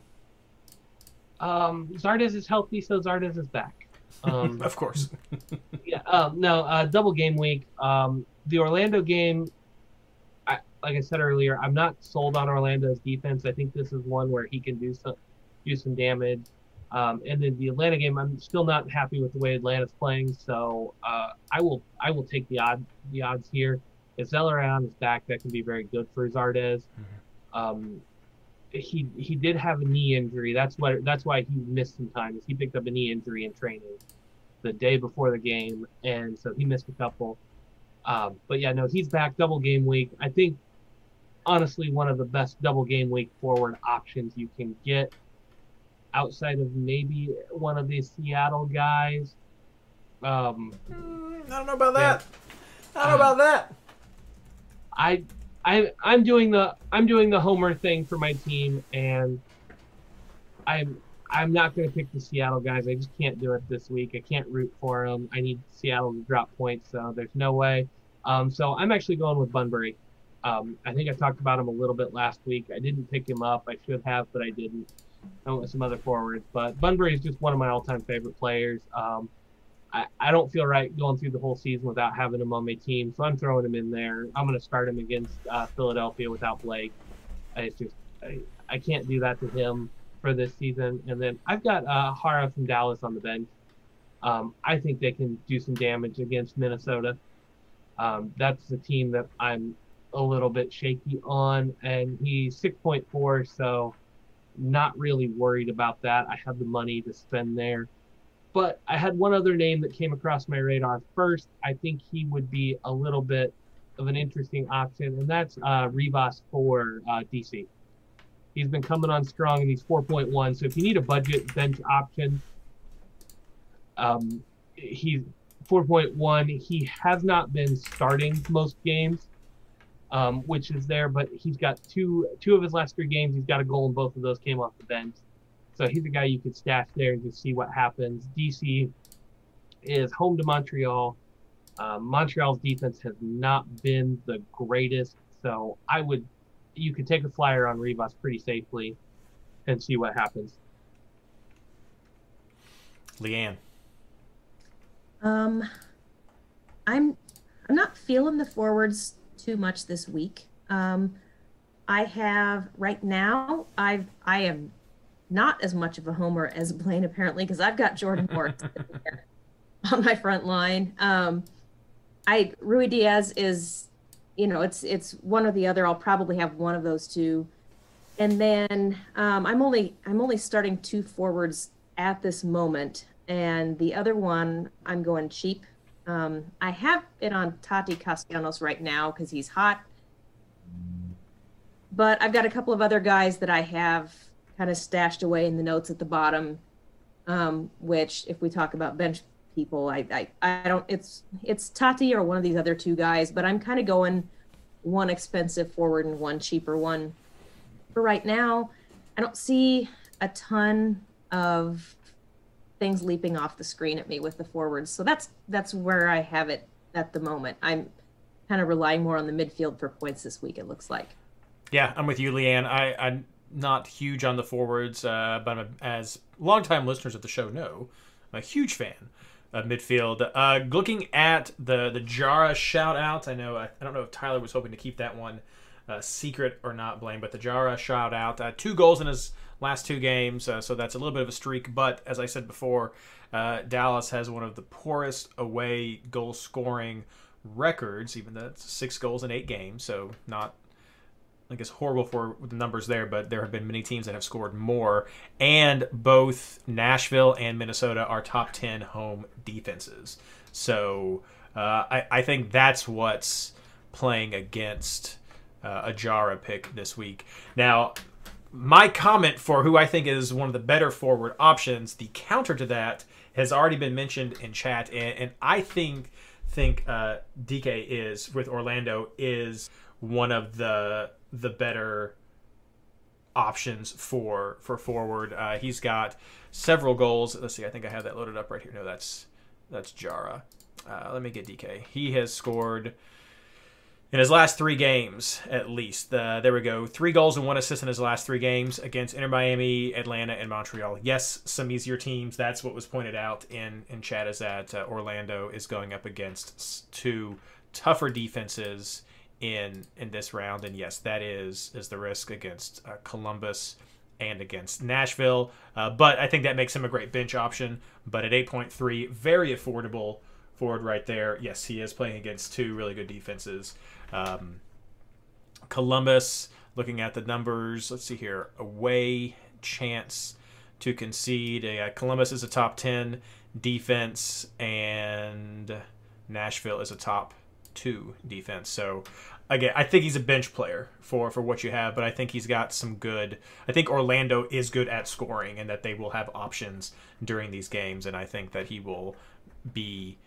Um, Zardes is healthy, so Zardes is back. Um, of course. yeah. Uh, no, uh, double game week. Um, the Orlando game, I, like I said earlier, I'm not sold on Orlando's defense. I think this is one where he can do some, do some damage. Um, and then the Atlanta game, I'm still not happy with the way Atlanta's playing, so uh, I will I will take the odd the odds here. If Zelarion is back, that can be very good for Zardes. Mm-hmm. Um, he he did have a knee injury. That's what that's why he missed some time. Is he picked up a knee injury in training the day before the game, and so he missed a couple. Um, but yeah, no, he's back. Double game week. I think honestly one of the best double game week forward options you can get. Outside of maybe one of these Seattle guys. Um, I don't know about that. Yeah. I don't know um, about that. I, I, I'm doing the I'm doing the Homer thing for my team, and I'm I'm not going to pick the Seattle guys. I just can't do it this week. I can't root for them. I need Seattle to drop points, so there's no way. Um, so I'm actually going with Bunbury. Um, I think I talked about him a little bit last week. I didn't pick him up. I should have, but I didn't. I went with some other forwards, but Bunbury is just one of my all-time favorite players. Um, I, I don't feel right going through the whole season without having him on my team, so I'm throwing him in there. I'm going to start him against uh, Philadelphia without Blake. I just I, I can't do that to him. for this season. And then I've got uh, Hara from Dallas on the bench. Um, I think they can do some damage against Minnesota. Um, that's the team that I'm a little bit shaky on, and he's six point four, so not really worried about that. I have the money to spend there. But I had one other name that came across my radar first. I think he would be a little bit of an interesting option, and that's uh, Rivas for uh, D C. He's been coming on strong, and he's four point one, so if you need a budget bench option, um, he's four point one. He has not been starting most games, um, which is there, but he's got two two of his last three games. He's got a goal, and both of those came off the bench. So he's a guy you could stash there and just see what happens. D C is home to Montreal. Uh, Montreal's defense has not been the greatest, so I would you could take a flyer on Rivas pretty safely and see what happens. Leanne. Um, I'm I'm not feeling the forwards too much this week. Um, I have right now. I've I am not as much of a homer as Blaine apparently, because I've got Jordan Moore on my front line. Um, I Rui Diaz is, you know, it's it's one or the other. I'll probably have one of those two, and then um, I'm only I'm only starting two forwards at this moment. And the other one, I'm going cheap. Um, I have it on Tati Castellanos right now because he's hot. But I've got a couple of other guys that I have kind of stashed away in the notes at the bottom, um, which if we talk about bench people, I, I I don't, it's it's Tati or one of these other two guys, but I'm kind of going one expensive forward and one cheaper one. For right now, I don't see a ton of things leaping off the screen at me with the forwards. So that's that's where I have it at the moment. I'm kind of relying more on the midfield for points this week, it looks like. Yeah, I'm with you, Leanne. I, I'm not huge on the forwards, uh, but I'm a, as longtime listeners of the show know, I'm a huge fan of midfield. Uh, looking at the, the Jara shout-outs, I know I, I don't know if Tyler was hoping to keep that one uh, secret or not, Blaine, but the Jara shout-out, uh, two goals in his last two games, uh, so that's a little bit of a streak. But as I said before, uh, Dallas has one of the poorest away goal scoring records. Even that's six goals in eight games, so not, I guess, horrible for the numbers there. But there have been many teams that have scored more, and both Nashville and Minnesota are top ten home defenses. So uh, I, I think that's what's playing against uh, a Jara pick this week. Now, my comment for who I think is one of the better forward options, the counter to that, has already been mentioned in chat, and, and I think think uh, D K is with Orlando is one of the the better options for for forward. Uh, he's got several goals. Let's see, I think I have that loaded up right here. No, that's that's Jara. Uh, let me get D K. He has scored, in his last three games, at least, uh, there we go, three goals and one assist in his last three games against Inter Miami, Atlanta, and Montreal. Yes, some easier teams. That's what was pointed out in, in chat, is that uh, Orlando is going up against two tougher defenses in in this round. And yes, that is, is the risk against uh, Columbus and against Nashville. Uh, but I think that makes him a great bench option. But at eight point three, very affordable forward right there. Yes, he is playing against two really good defenses. Um, Columbus, looking at the numbers, let's see here, away chance to concede. Uh, Columbus is a top ten defense, and Nashville is a top two defense. So, again, I think he's a bench player for, for what you have, but I think he's got some good, I think Orlando is good at scoring and that they will have options during these games, and I think that he will be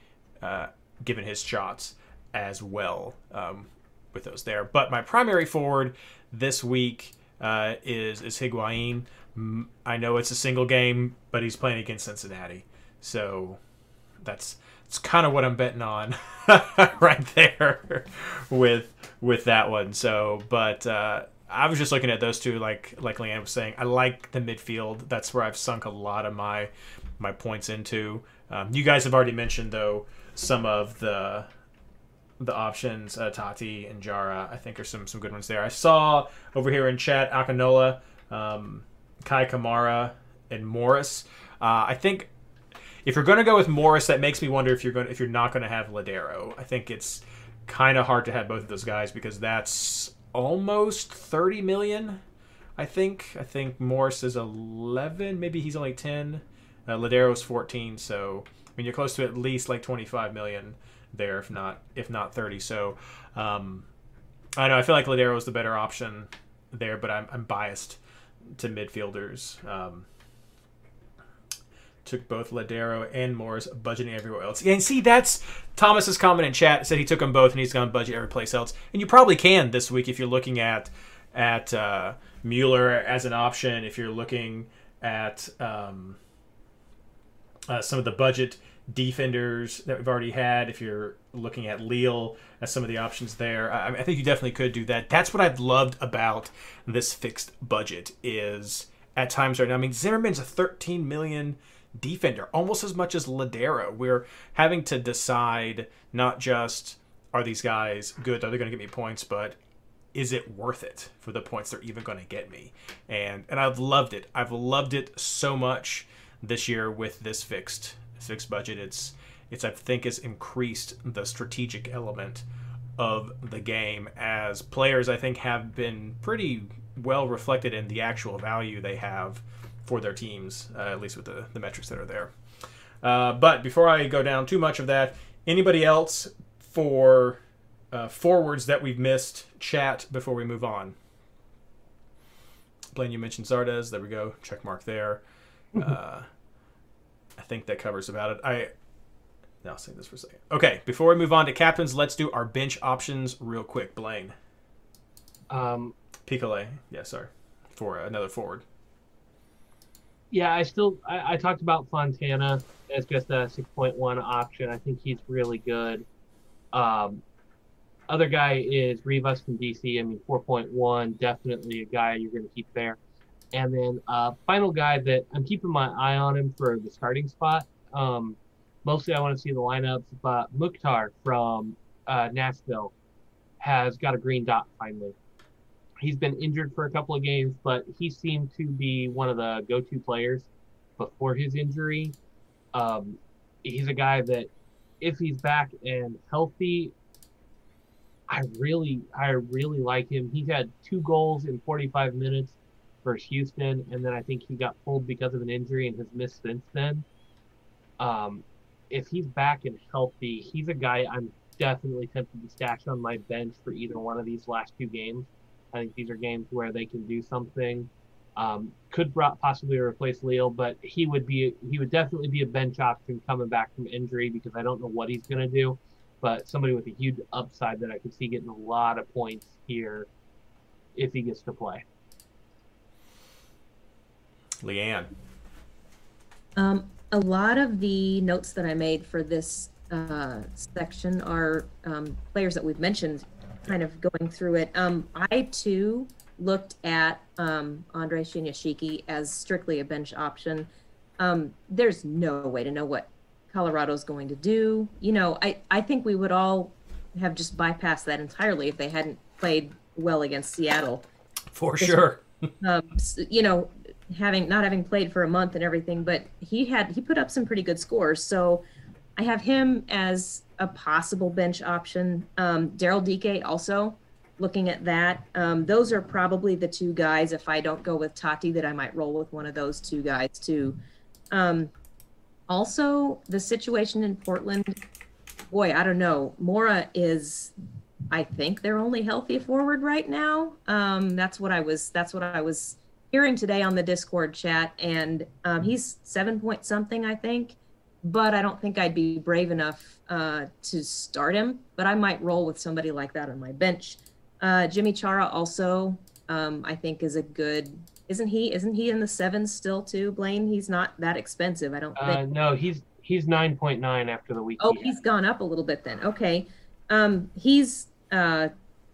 uh, given his shots as well um, with those there. But my primary forward this week uh, is is Higuain. I know it's a single game, but he's playing against Cincinnati, so that's it's kind of what I'm betting on right there with with that one. So, but uh, I was just looking at those two, like like Leanne was saying. I like the midfield. That's where I've sunk a lot of my my points into. Um, you guys have already mentioned though some of the. The options, uh, Tati and Jara, I think are some some good ones there. I saw over here in chat, Akinola, um, Kai Kamara, and Morris. Uh, I think if you're going to go with Morris, that makes me wonder if you're going if you're not going to have Lodeiro. I think it's kind of hard to have both of those guys because that's almost thirty million. I think I think Morris is eleven. Maybe he's only ten. Uh, Lodeiro is fourteen. So I mean, you're close to at least like twenty-five million there, if not if not thirty. So um, I know I feel like Lodeiro is the better option there, but I'm I'm biased to midfielders. Um, took both Lodeiro and Morris, budgeting everywhere else. And see, that's Thomas's comment in chat, said he took them both and he's going to budget every place else. And you probably can this week if you're looking at at uh, Mueller as an option, if you're looking at um, uh, some of the budget defenders that we've already had, if you're looking at Leal as some of the options there. I, I think you definitely could do that. That's what I've loved about this fixed budget is at times right now. I mean, Zimmerman's a thirteen million defender, almost as much as Lodeiro. We're having to decide not just are these guys good, are they going to get me points, but is it worth it for the points they're even going to get me? And and I've loved it. I've loved it so much this year with this fixed fixed budget. It's it's I think has increased the strategic element of the game as players I think have been pretty well reflected in the actual value they have for their teams, uh, at least with the, the metrics that are there. Uh, but before I go down too much of that, anybody else for uh, forwards that we've missed? Chat before we move on. Blaine, you mentioned Zardes. There we go. Check mark there. Uh, I think that covers about it. I, now I'll save this for a second. Okay, before we move on to captains, let's do our bench options real quick. Blaine. Um, Picolet. Yeah, sorry. For uh, another forward. Yeah, I still I, I talked about Fontana as just a six point one option. I think he's really good. Um, other guy is Rivas from D C. I mean, four point one, definitely a guy you're going to keep there. And then uh, final guy that I'm keeping my eye on him for the starting spot. Um, mostly I want to see the lineups, but Mukhtar from uh, Nashville has got a green dot finally. He's been injured for a couple of games, but he seemed to be one of the go-to players before his injury. Um, he's a guy that, if he's back and healthy, I really, I really like him. He had two goals in forty-five minutes versus Houston, and then I think he got pulled because of an injury and has missed since then. Um, if he's back and healthy, he's a guy I'm definitely tempted to stash on my bench for either one of these last two games. I think these are games where they can do something. Um, could possibly replace Leo, but he would be he would definitely be a bench option coming back from injury because I don't know what he's going to do. But somebody with a huge upside that I could see getting a lot of points here if he gets to play. Leanne. Um, a lot of the notes that I made for this uh, section are um, players that we've mentioned. Kind of going through it. Um, I too looked at um, Andre Shinyashiki as strictly a bench option. Um, there's no way to know what Colorado's going to do. You know, I, I think we would all have just bypassed that entirely if they hadn't played well against Seattle. For this, sure. um, you know, having not having played for a month and everything, but he had he put up some pretty good scores. So I have him as a possible bench option. Um, Daryl D K also looking at that. Um, those are probably the two guys, if I don't go with Tati, that I might roll with one of those two guys too. Um, also, the situation in Portland, boy, I don't know. Mora is, I think, their only healthy forward right now. Um, that's what I was, that's what I was hearing today on the Discord chat. And um, he's seven point something, I think. But I don't think I'd be brave enough uh, to start him, but I might roll with somebody like that on my bench. Uh, Jimmy Chara also, um, I think is a good, isn't he, isn't he in the sevens still too, Blaine? He's not that expensive, I don't uh, think. No, he's he's nine point nine after the week. Oh, he he's gone up a little bit then, okay. Um, he's uh,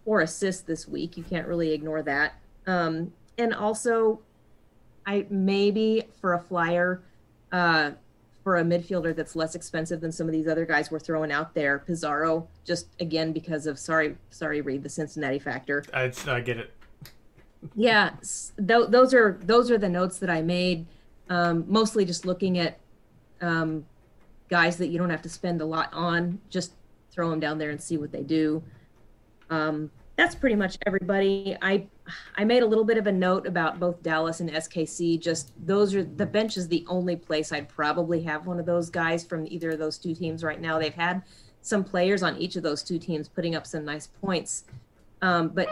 four assists this week, you can't really ignore that. Um, and also, I maybe for a flyer, uh, for a midfielder that's less expensive than some of these other guys we're throwing out there, Pizarro, just again because of sorry sorry Reed, the Cincinnati factor. I, I get it. Yeah, th those are those are the notes that I made, um, mostly just looking at um, guys that you don't have to spend a lot on. Just throw them down there and see what they do. Um, that's pretty much everybody. I I made a little bit of a note about both Dallas and S K C. Just those are the bench is the only place I'd probably have one of those guys from either of those two teams right now. They've had some players on each of those two teams putting up some nice points. Um, but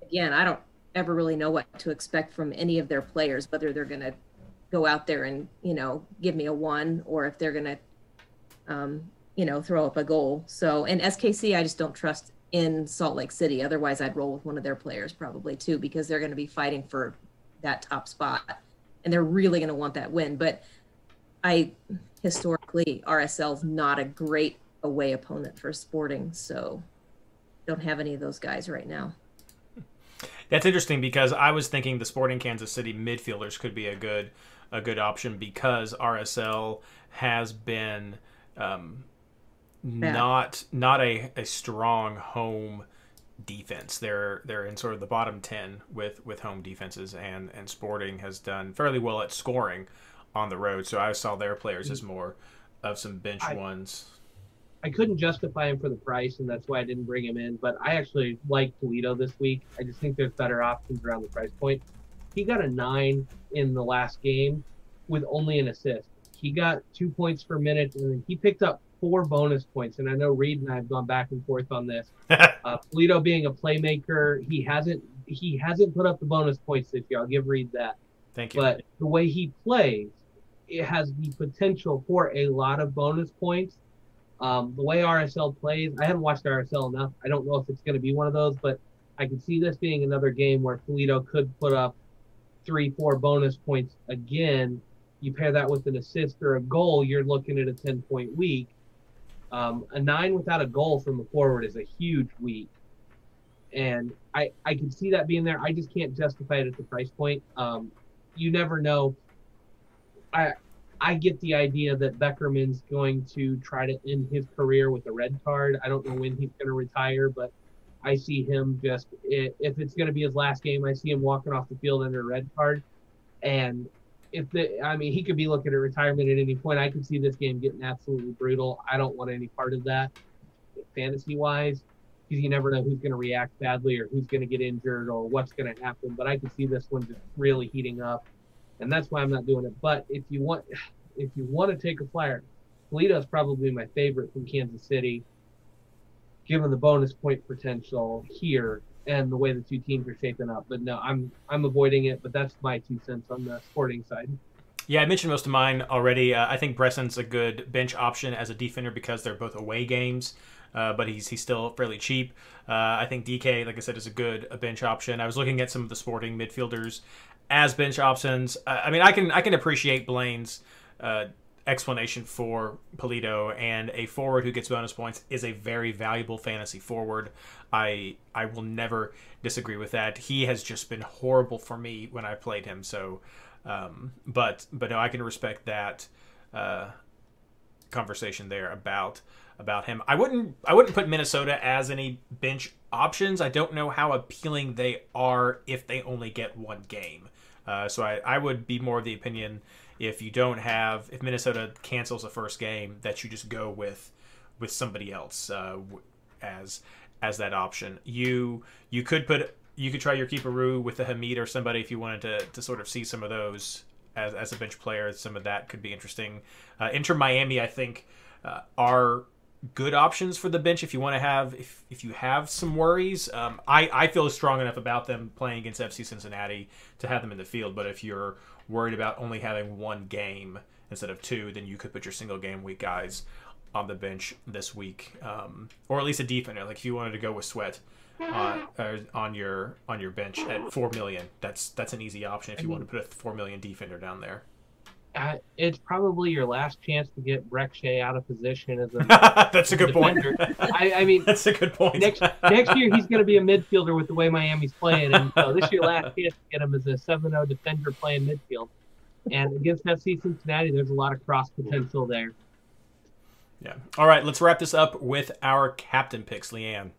again, I don't ever really know what to expect from any of their players, whether they're going to go out there and, you know, give me a one or if they're going to, um, you know, throw up a goal. So, and S K C, I just don't trust in Salt Lake City. Otherwise I'd roll with one of their players probably too, because they're going to be fighting for that top spot and they're really going to want that win. But I historically R S L's not a great away opponent for Sporting. So don't have any of those guys right now. That's interesting because I was thinking the Sporting Kansas City midfielders could be a good, a good option because R S L has been um, not not a, a strong home defense. They're they're in sort of the bottom ten with, with home defenses, and and Sporting has done fairly well at scoring on the road. So I saw their players as more of some bench I, ones. I couldn't justify him for the price, and that's why I didn't bring him in. But I actually like Polito this week. I just think there's better options around the price point. He got a nine in the last game with only an assist. He got two points per minute, and he picked up four bonus points. And I know Reed and I have gone back and forth on this. uh, Polito being a playmaker, he hasn't he hasn't put up the bonus points this year. I'll give Reed that. Thank you. But the way he plays, it has the potential for a lot of bonus points. Um, the way R S L plays, I haven't watched R S L enough. I don't know if it's going to be one of those, but I can see this being another game where Polito could put up three, four bonus points again. You pair that with an assist or a goal, you're looking at a ten-point week. Um, a nine without a goal from the forward is a huge week. And I, I can see that being there. I just can't justify it at the price point. Um, you never know. I... I get the idea that Beckerman's going to try to end his career with a red card. I don't know when he's going to retire, but I see him just, if it's going to be his last game, I see him walking off the field under a red card. And if the, I mean, he could be looking at retirement at any point. I could see this game getting absolutely brutal. I don't want any part of that fantasy wise, because you never know who's going to react badly or who's going to get injured or what's going to happen. But I could see this one just really heating up. And that's why I'm not doing it. But if you want, if you want to take a flyer, Polito is probably my favorite from Kansas City, given the bonus point potential here and the way the two teams are shaping up. But no, I'm I'm avoiding it. But that's my two cents on the Sporting side. Yeah, I mentioned most of mine already. Uh, I think Bresson's a good bench option as a defender because they're both away games. Uh, but he's he's still fairly cheap. Uh, I think D K, like I said, is a good a bench option. I was looking at some of the Sporting midfielders as bench options. Uh, I mean, I can I can appreciate Blaine's uh, explanation for Polito, and a forward who gets bonus points is a very valuable fantasy forward. I I will never disagree with that. He has just been horrible for me when I played him. So, um, but but no, I can respect that uh, conversation there about. about him. I wouldn't I wouldn't put Minnesota as any bench options. I don't know how appealing they are if they only get one game. Uh, so I, I would be more of the opinion if you don't have, if Minnesota cancels the first game, that you just go with with somebody else uh, as as that option. You you could put you could try your keeperoo with a Hamid or somebody if you wanted to to sort of see some of those as as a bench player. Some of that could be interesting. Uh, Inter Miami, I think, uh, are good options for the bench if you want to have if if you have some worries. Um, I, I feel strong enough about them playing against F C Cincinnati to have them in the field, but if you're worried about only having one game instead of two, then you could put your single game week guys on the bench this week, um, or at least a defender. Like if you wanted to go with Sweat on, uh, on your on your bench at four million, that's that's an easy option if you want to put a four million defender down there. Uh, it's probably your last chance to get Breck Shea out of position as a that's as a good defender. Point. I, I mean, that's a good point. next next year he's going to be a midfielder with the way Miami's playing, and so this year last chance to get him as a seven oh defender playing midfield. And against F C Cincinnati, there's a lot of cross potential there. Yeah. All right, let's wrap this up with our captain picks, Leanne.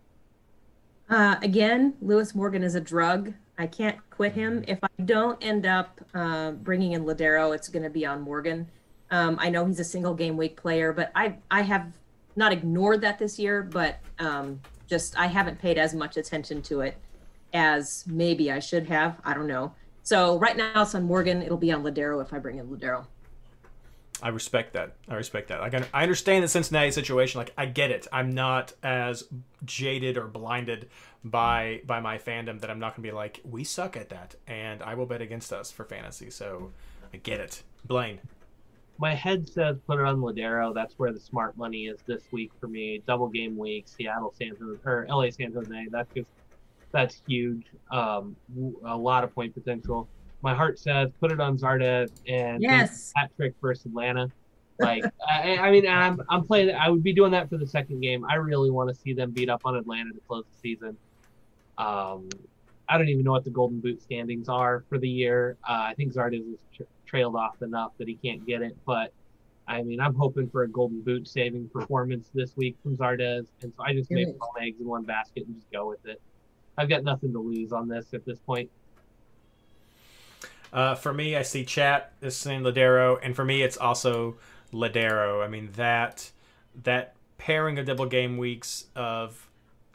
Uh, again, Lewis Morgan is a drug. I can't quit him. If I don't end up uh, bringing in Lodeiro, it's going to be on Morgan. Um, I know he's a single game week player, but I I have not ignored that this year, but um, just I haven't paid as much attention to it as maybe I should have. I don't know. So right now it's on Morgan. It'll be on Lodeiro if I bring in Lodeiro. I respect that. I respect that. I can, I understand the Cincinnati situation. Like, I get it. I'm not as jaded or blinded by by my fandom that I'm not going to be like, we suck at that, and I will bet against us for fantasy. So I get it. Blaine. My head says put it on Lodeiro. That's where the smart money is this week for me. Double game week, Seattle, San Jose, or L A, San Jose. That's just, that's huge. Um, a lot of point potential. My heart says put it on Zardes and yes. Patrick versus Atlanta. Like, I, I mean, I'm I'm playing. I would be doing that for the second game. I really want to see them beat up on Atlanta to close the season. Um, I don't even know what the Golden Boot standings are for the year. Uh, I think Zardes is tra- trailed off enough that he can't get it. But I mean, I'm hoping for a Golden Boot saving performance this week from Zardes, and so I just make all my eggs in one basket and just go with it. I've got nothing to lose on this at this point. Uh, for me, I see chat is saying Lodeiro, and for me, it's also Lodeiro. I mean, that that pairing of double game weeks of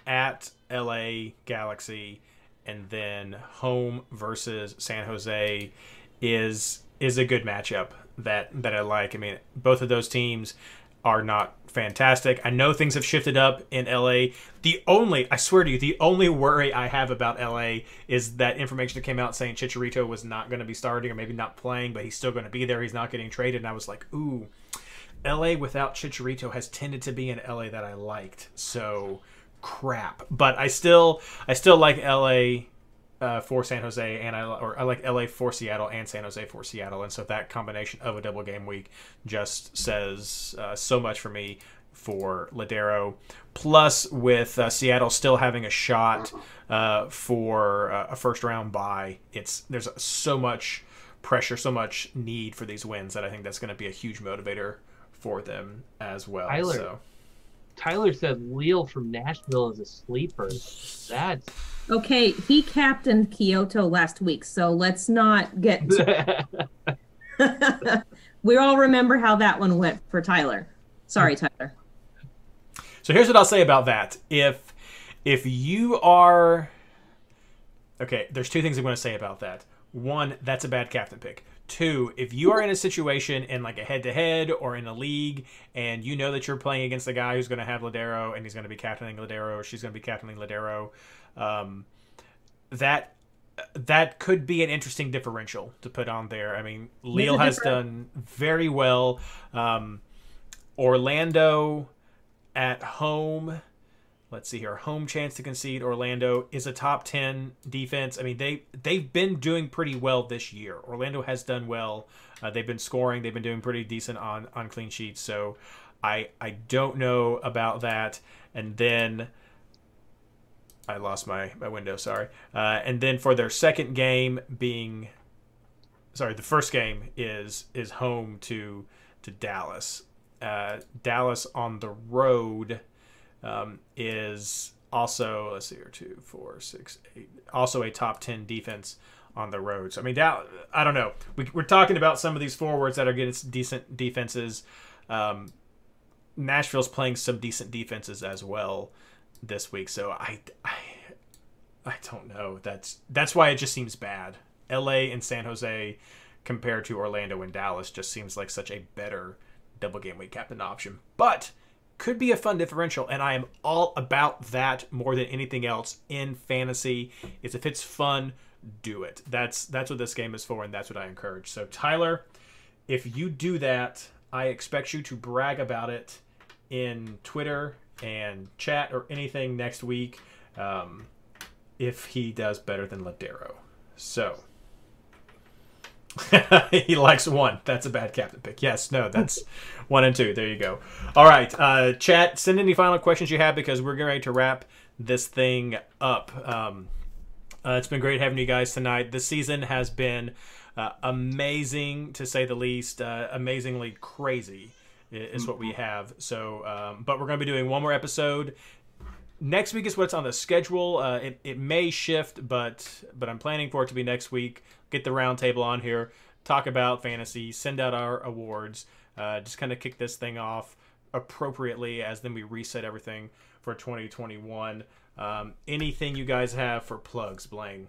at L A Galaxy and then home versus San Jose is is a good matchup that, that I like. I mean, both of those teams are not fantastic. I know things have shifted up in L A. The only, I swear to you, the only worry I have about L A is that information that came out saying Chicharito was not going to be starting or maybe not playing, but he's still going to be there. He's not getting traded. And I was like, ooh, L A without Chicharito has tended to be an L A that I liked. So crap. But I still, I still like L A uh, for San Jose, and I or I like L A for Seattle and San Jose for Seattle, and so that combination of a double game week just says uh, so much for me for Lodeiro. Plus, with uh, Seattle still having a shot uh, for uh, a first round bye, it's there's so much pressure, so much need for these wins that I think that's going to be a huge motivator for them as well. Tyler, so. Tyler said Leo from Nashville is a sleeper. That's okay, he captained Kyoto last week, so let's not get to... We all remember how that one went for Tyler. Sorry, Tyler. So here's what I'll say about that. If if you are... Okay, there's two things I'm going to say about that. One, that's a bad captain pick. Two, if you are in a situation in like a head-to-head or in a league and you know that you're playing against the guy who's going to have Lodeiro and he's going to be captaining Lodeiro or she's going to be captaining Lodeiro, um, that that could be an interesting differential to put on there. I mean, Lille has done very well. Um, Orlando at home. Let's see here. Home chance to concede. Orlando is a top ten defense. I mean, they, they've been doing pretty well this year. Orlando has done well. Uh, they've been scoring. They've been doing pretty decent on, on clean sheets. So I I don't know about that. And then I lost my, my window, sorry. Uh, and then for their second game being... Sorry, the first game is is home to, to Dallas. Uh, Dallas on the road... Um, is also, let's see here, two, four, six, eight, also a top ten defense on the road. So, I mean, Dallas, I don't know. We, we're talking about some of these forwards that are getting decent defenses. Um, Nashville's playing some decent defenses as well this week. So, I, I, I don't know. That's, that's why it just seems bad. L A and San Jose compared to Orlando and Dallas just seems like such a better double game week captain option. But... could be a fun differential, and I am all about that more than anything else in fantasy. Is if it's fun, do it. That's that's what this game is for, and that's what I encourage. So, Tyler, if you do that, I expect you to brag about it in Twitter and chat or anything next week um, if he does better than Lodeiro. So... he likes one. That's a bad captain pick. Yes, no, that's one and two. There you go. All right, uh, chat, send any final questions you have because we're getting ready to wrap this thing up. Um, uh, it's been great having you guys tonight. This season has been uh, amazing, to say the least, uh, amazingly crazy is what we have. So, um, but we're going to be doing one more episode Next week is what's on the schedule. Uh, it, it may shift, but but I'm planning for it to be next week. Get the round table on here, talk about fantasy, send out our awards, uh, just kind of kick this thing off appropriately as then we reset everything for twenty twenty-one. Um, anything you guys have for plugs, Blaine?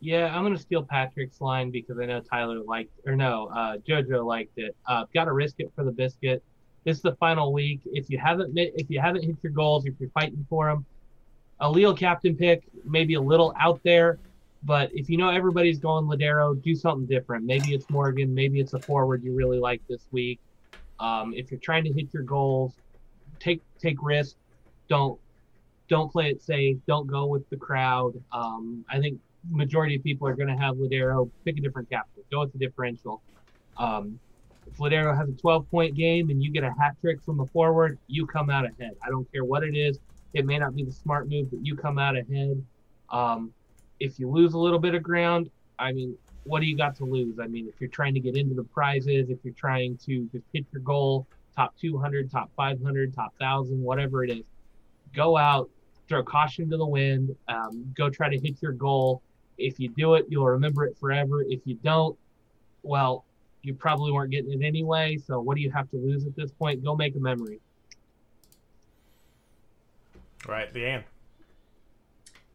Yeah, I'm going to steal Patrick's line because I know Tyler liked, or no, uh, JoJo liked it. Uh, got to risk it for the biscuit. This is the final week. If you haven't if you haven't hit your goals, if you're fighting for them, a Leo captain pick, maybe a little out there, but if you know everybody's going Lodeiro, do something different. Maybe it's Morgan. Maybe it's a forward you really like this week. Um, if you're trying to hit your goals, take take risks. Don't don't play it safe. Don't go with the crowd. Um, I think majority of people are going to have Lodeiro. Pick a different captain. Go with the differential. Um, if Lodeiro has a twelve-point game and you get a hat trick from a forward, you come out ahead. I don't care what it is. It may not be the smart move, but you come out ahead. Um, if you lose a little bit of ground, I mean, what do you got to lose? I mean, if you're trying to get into the prizes, if you're trying to just hit your goal, top two hundred, top five hundred, top one thousand, whatever it is, go out, throw caution to the wind, um, go try to hit your goal. If you do it, you'll remember it forever. If you don't, well, you probably weren't getting it anyway. So what do you have to lose at this point? Go make a memory. All right, Leanne.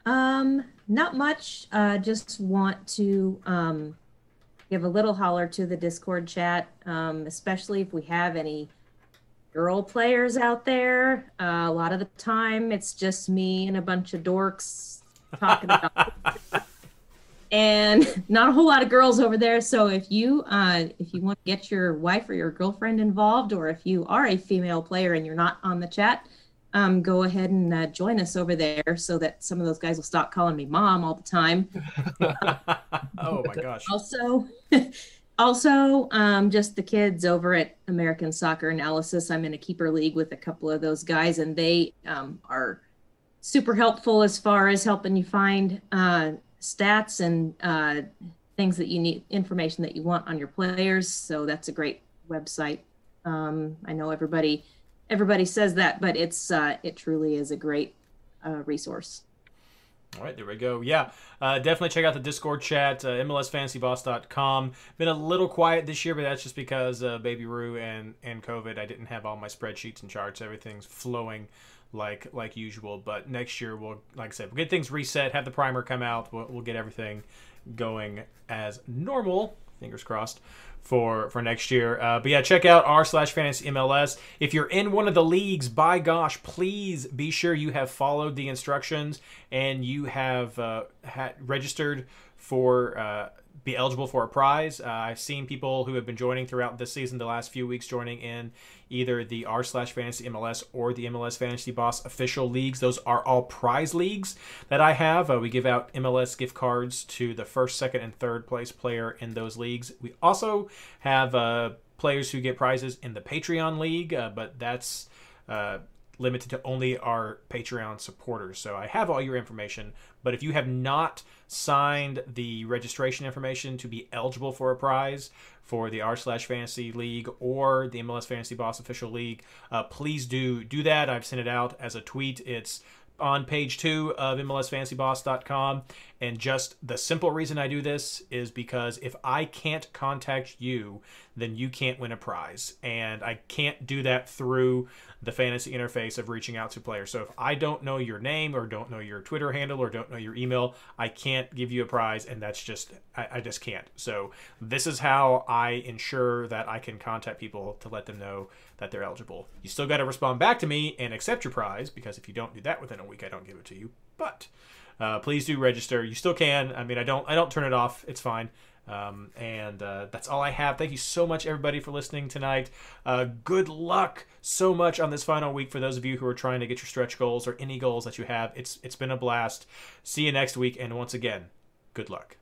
Um, not much. Uh, just want to um, give a little holler to the Discord chat, um, especially if we have any girl players out there. Uh, a lot of the time, it's just me and a bunch of dorks talking about and not a whole lot of girls over there. So if you uh, if you want to get your wife or your girlfriend involved, or if you are a female player and you're not on the chat, um, go ahead and uh, join us over there so that some of those guys will stop calling me mom all the time. Oh my gosh. Also, also um, just the kids over at American Soccer Analysis. I'm in a keeper league with a couple of those guys, and they um, are super helpful as far as helping you find uh, stats and uh, things that you need, information that you want on your players. So that's a great website. Um, I know everybody everybody says that, but it's uh, it truly is a great uh, resource. All right, there we go. Yeah, uh, definitely check out the Discord chat, uh, M L S Fantasy Boss dot com. Been a little quiet this year, but that's just because uh, Baby Roo and, and COVID. I didn't have all my spreadsheets and charts. Everything's flowing like like usual. But next year, we'll, like I said, we'll get things reset, have the primer come out. We'll, we'll get everything going as normal, fingers crossed, for for next year. Uh, but yeah, check out r slash fantasy M L S. If you're in one of the leagues, by gosh, please be sure you have followed the instructions and you have uh, had registered for uh, be eligible for a prize. Uh, I've seen people who have been joining throughout this season, the last few weeks, joining in either the r slash fantasy M L S or the M L S Fantasy Boss official leagues. Those are all prize leagues that I have. Uh, we give out M L S gift cards to the first, second, and third place player in those leagues. We also have uh, players who get prizes in the Patreon league, uh, but that's uh, limited to only our Patreon supporters. So I have all your information, but if you have not signed the registration information to be eligible for a prize for the r slash fantasy league or the M L S Fantasy Boss official league, uh, please do do that. I've sent it out as a tweet. It's on page two of M L S Fantasy Boss dot com, and just the simple reason I do this is because if I can't contact you, then you can't win a prize, and I can't do that through the fantasy interface of reaching out to players. So if I don't know your name or don't know your Twitter handle or don't know your email, I can't give you a prize, and that's just, I, I just can't. So this is how I ensure that I can contact people to let them know that they're eligible. You still got to respond back to me and accept your prize, because if you don't do that within a week, I don't give it to you. But uh, please do register. You still can. I mean, I don't, I don't turn it off. It's fine. Um, and uh, that's all I have. Thank you so much, everybody, for listening tonight. Uh, good luck so much on this final week for those of you who are trying to get your stretch goals or any goals that you have. It's it's been a blast. See you next week, and once again, good luck.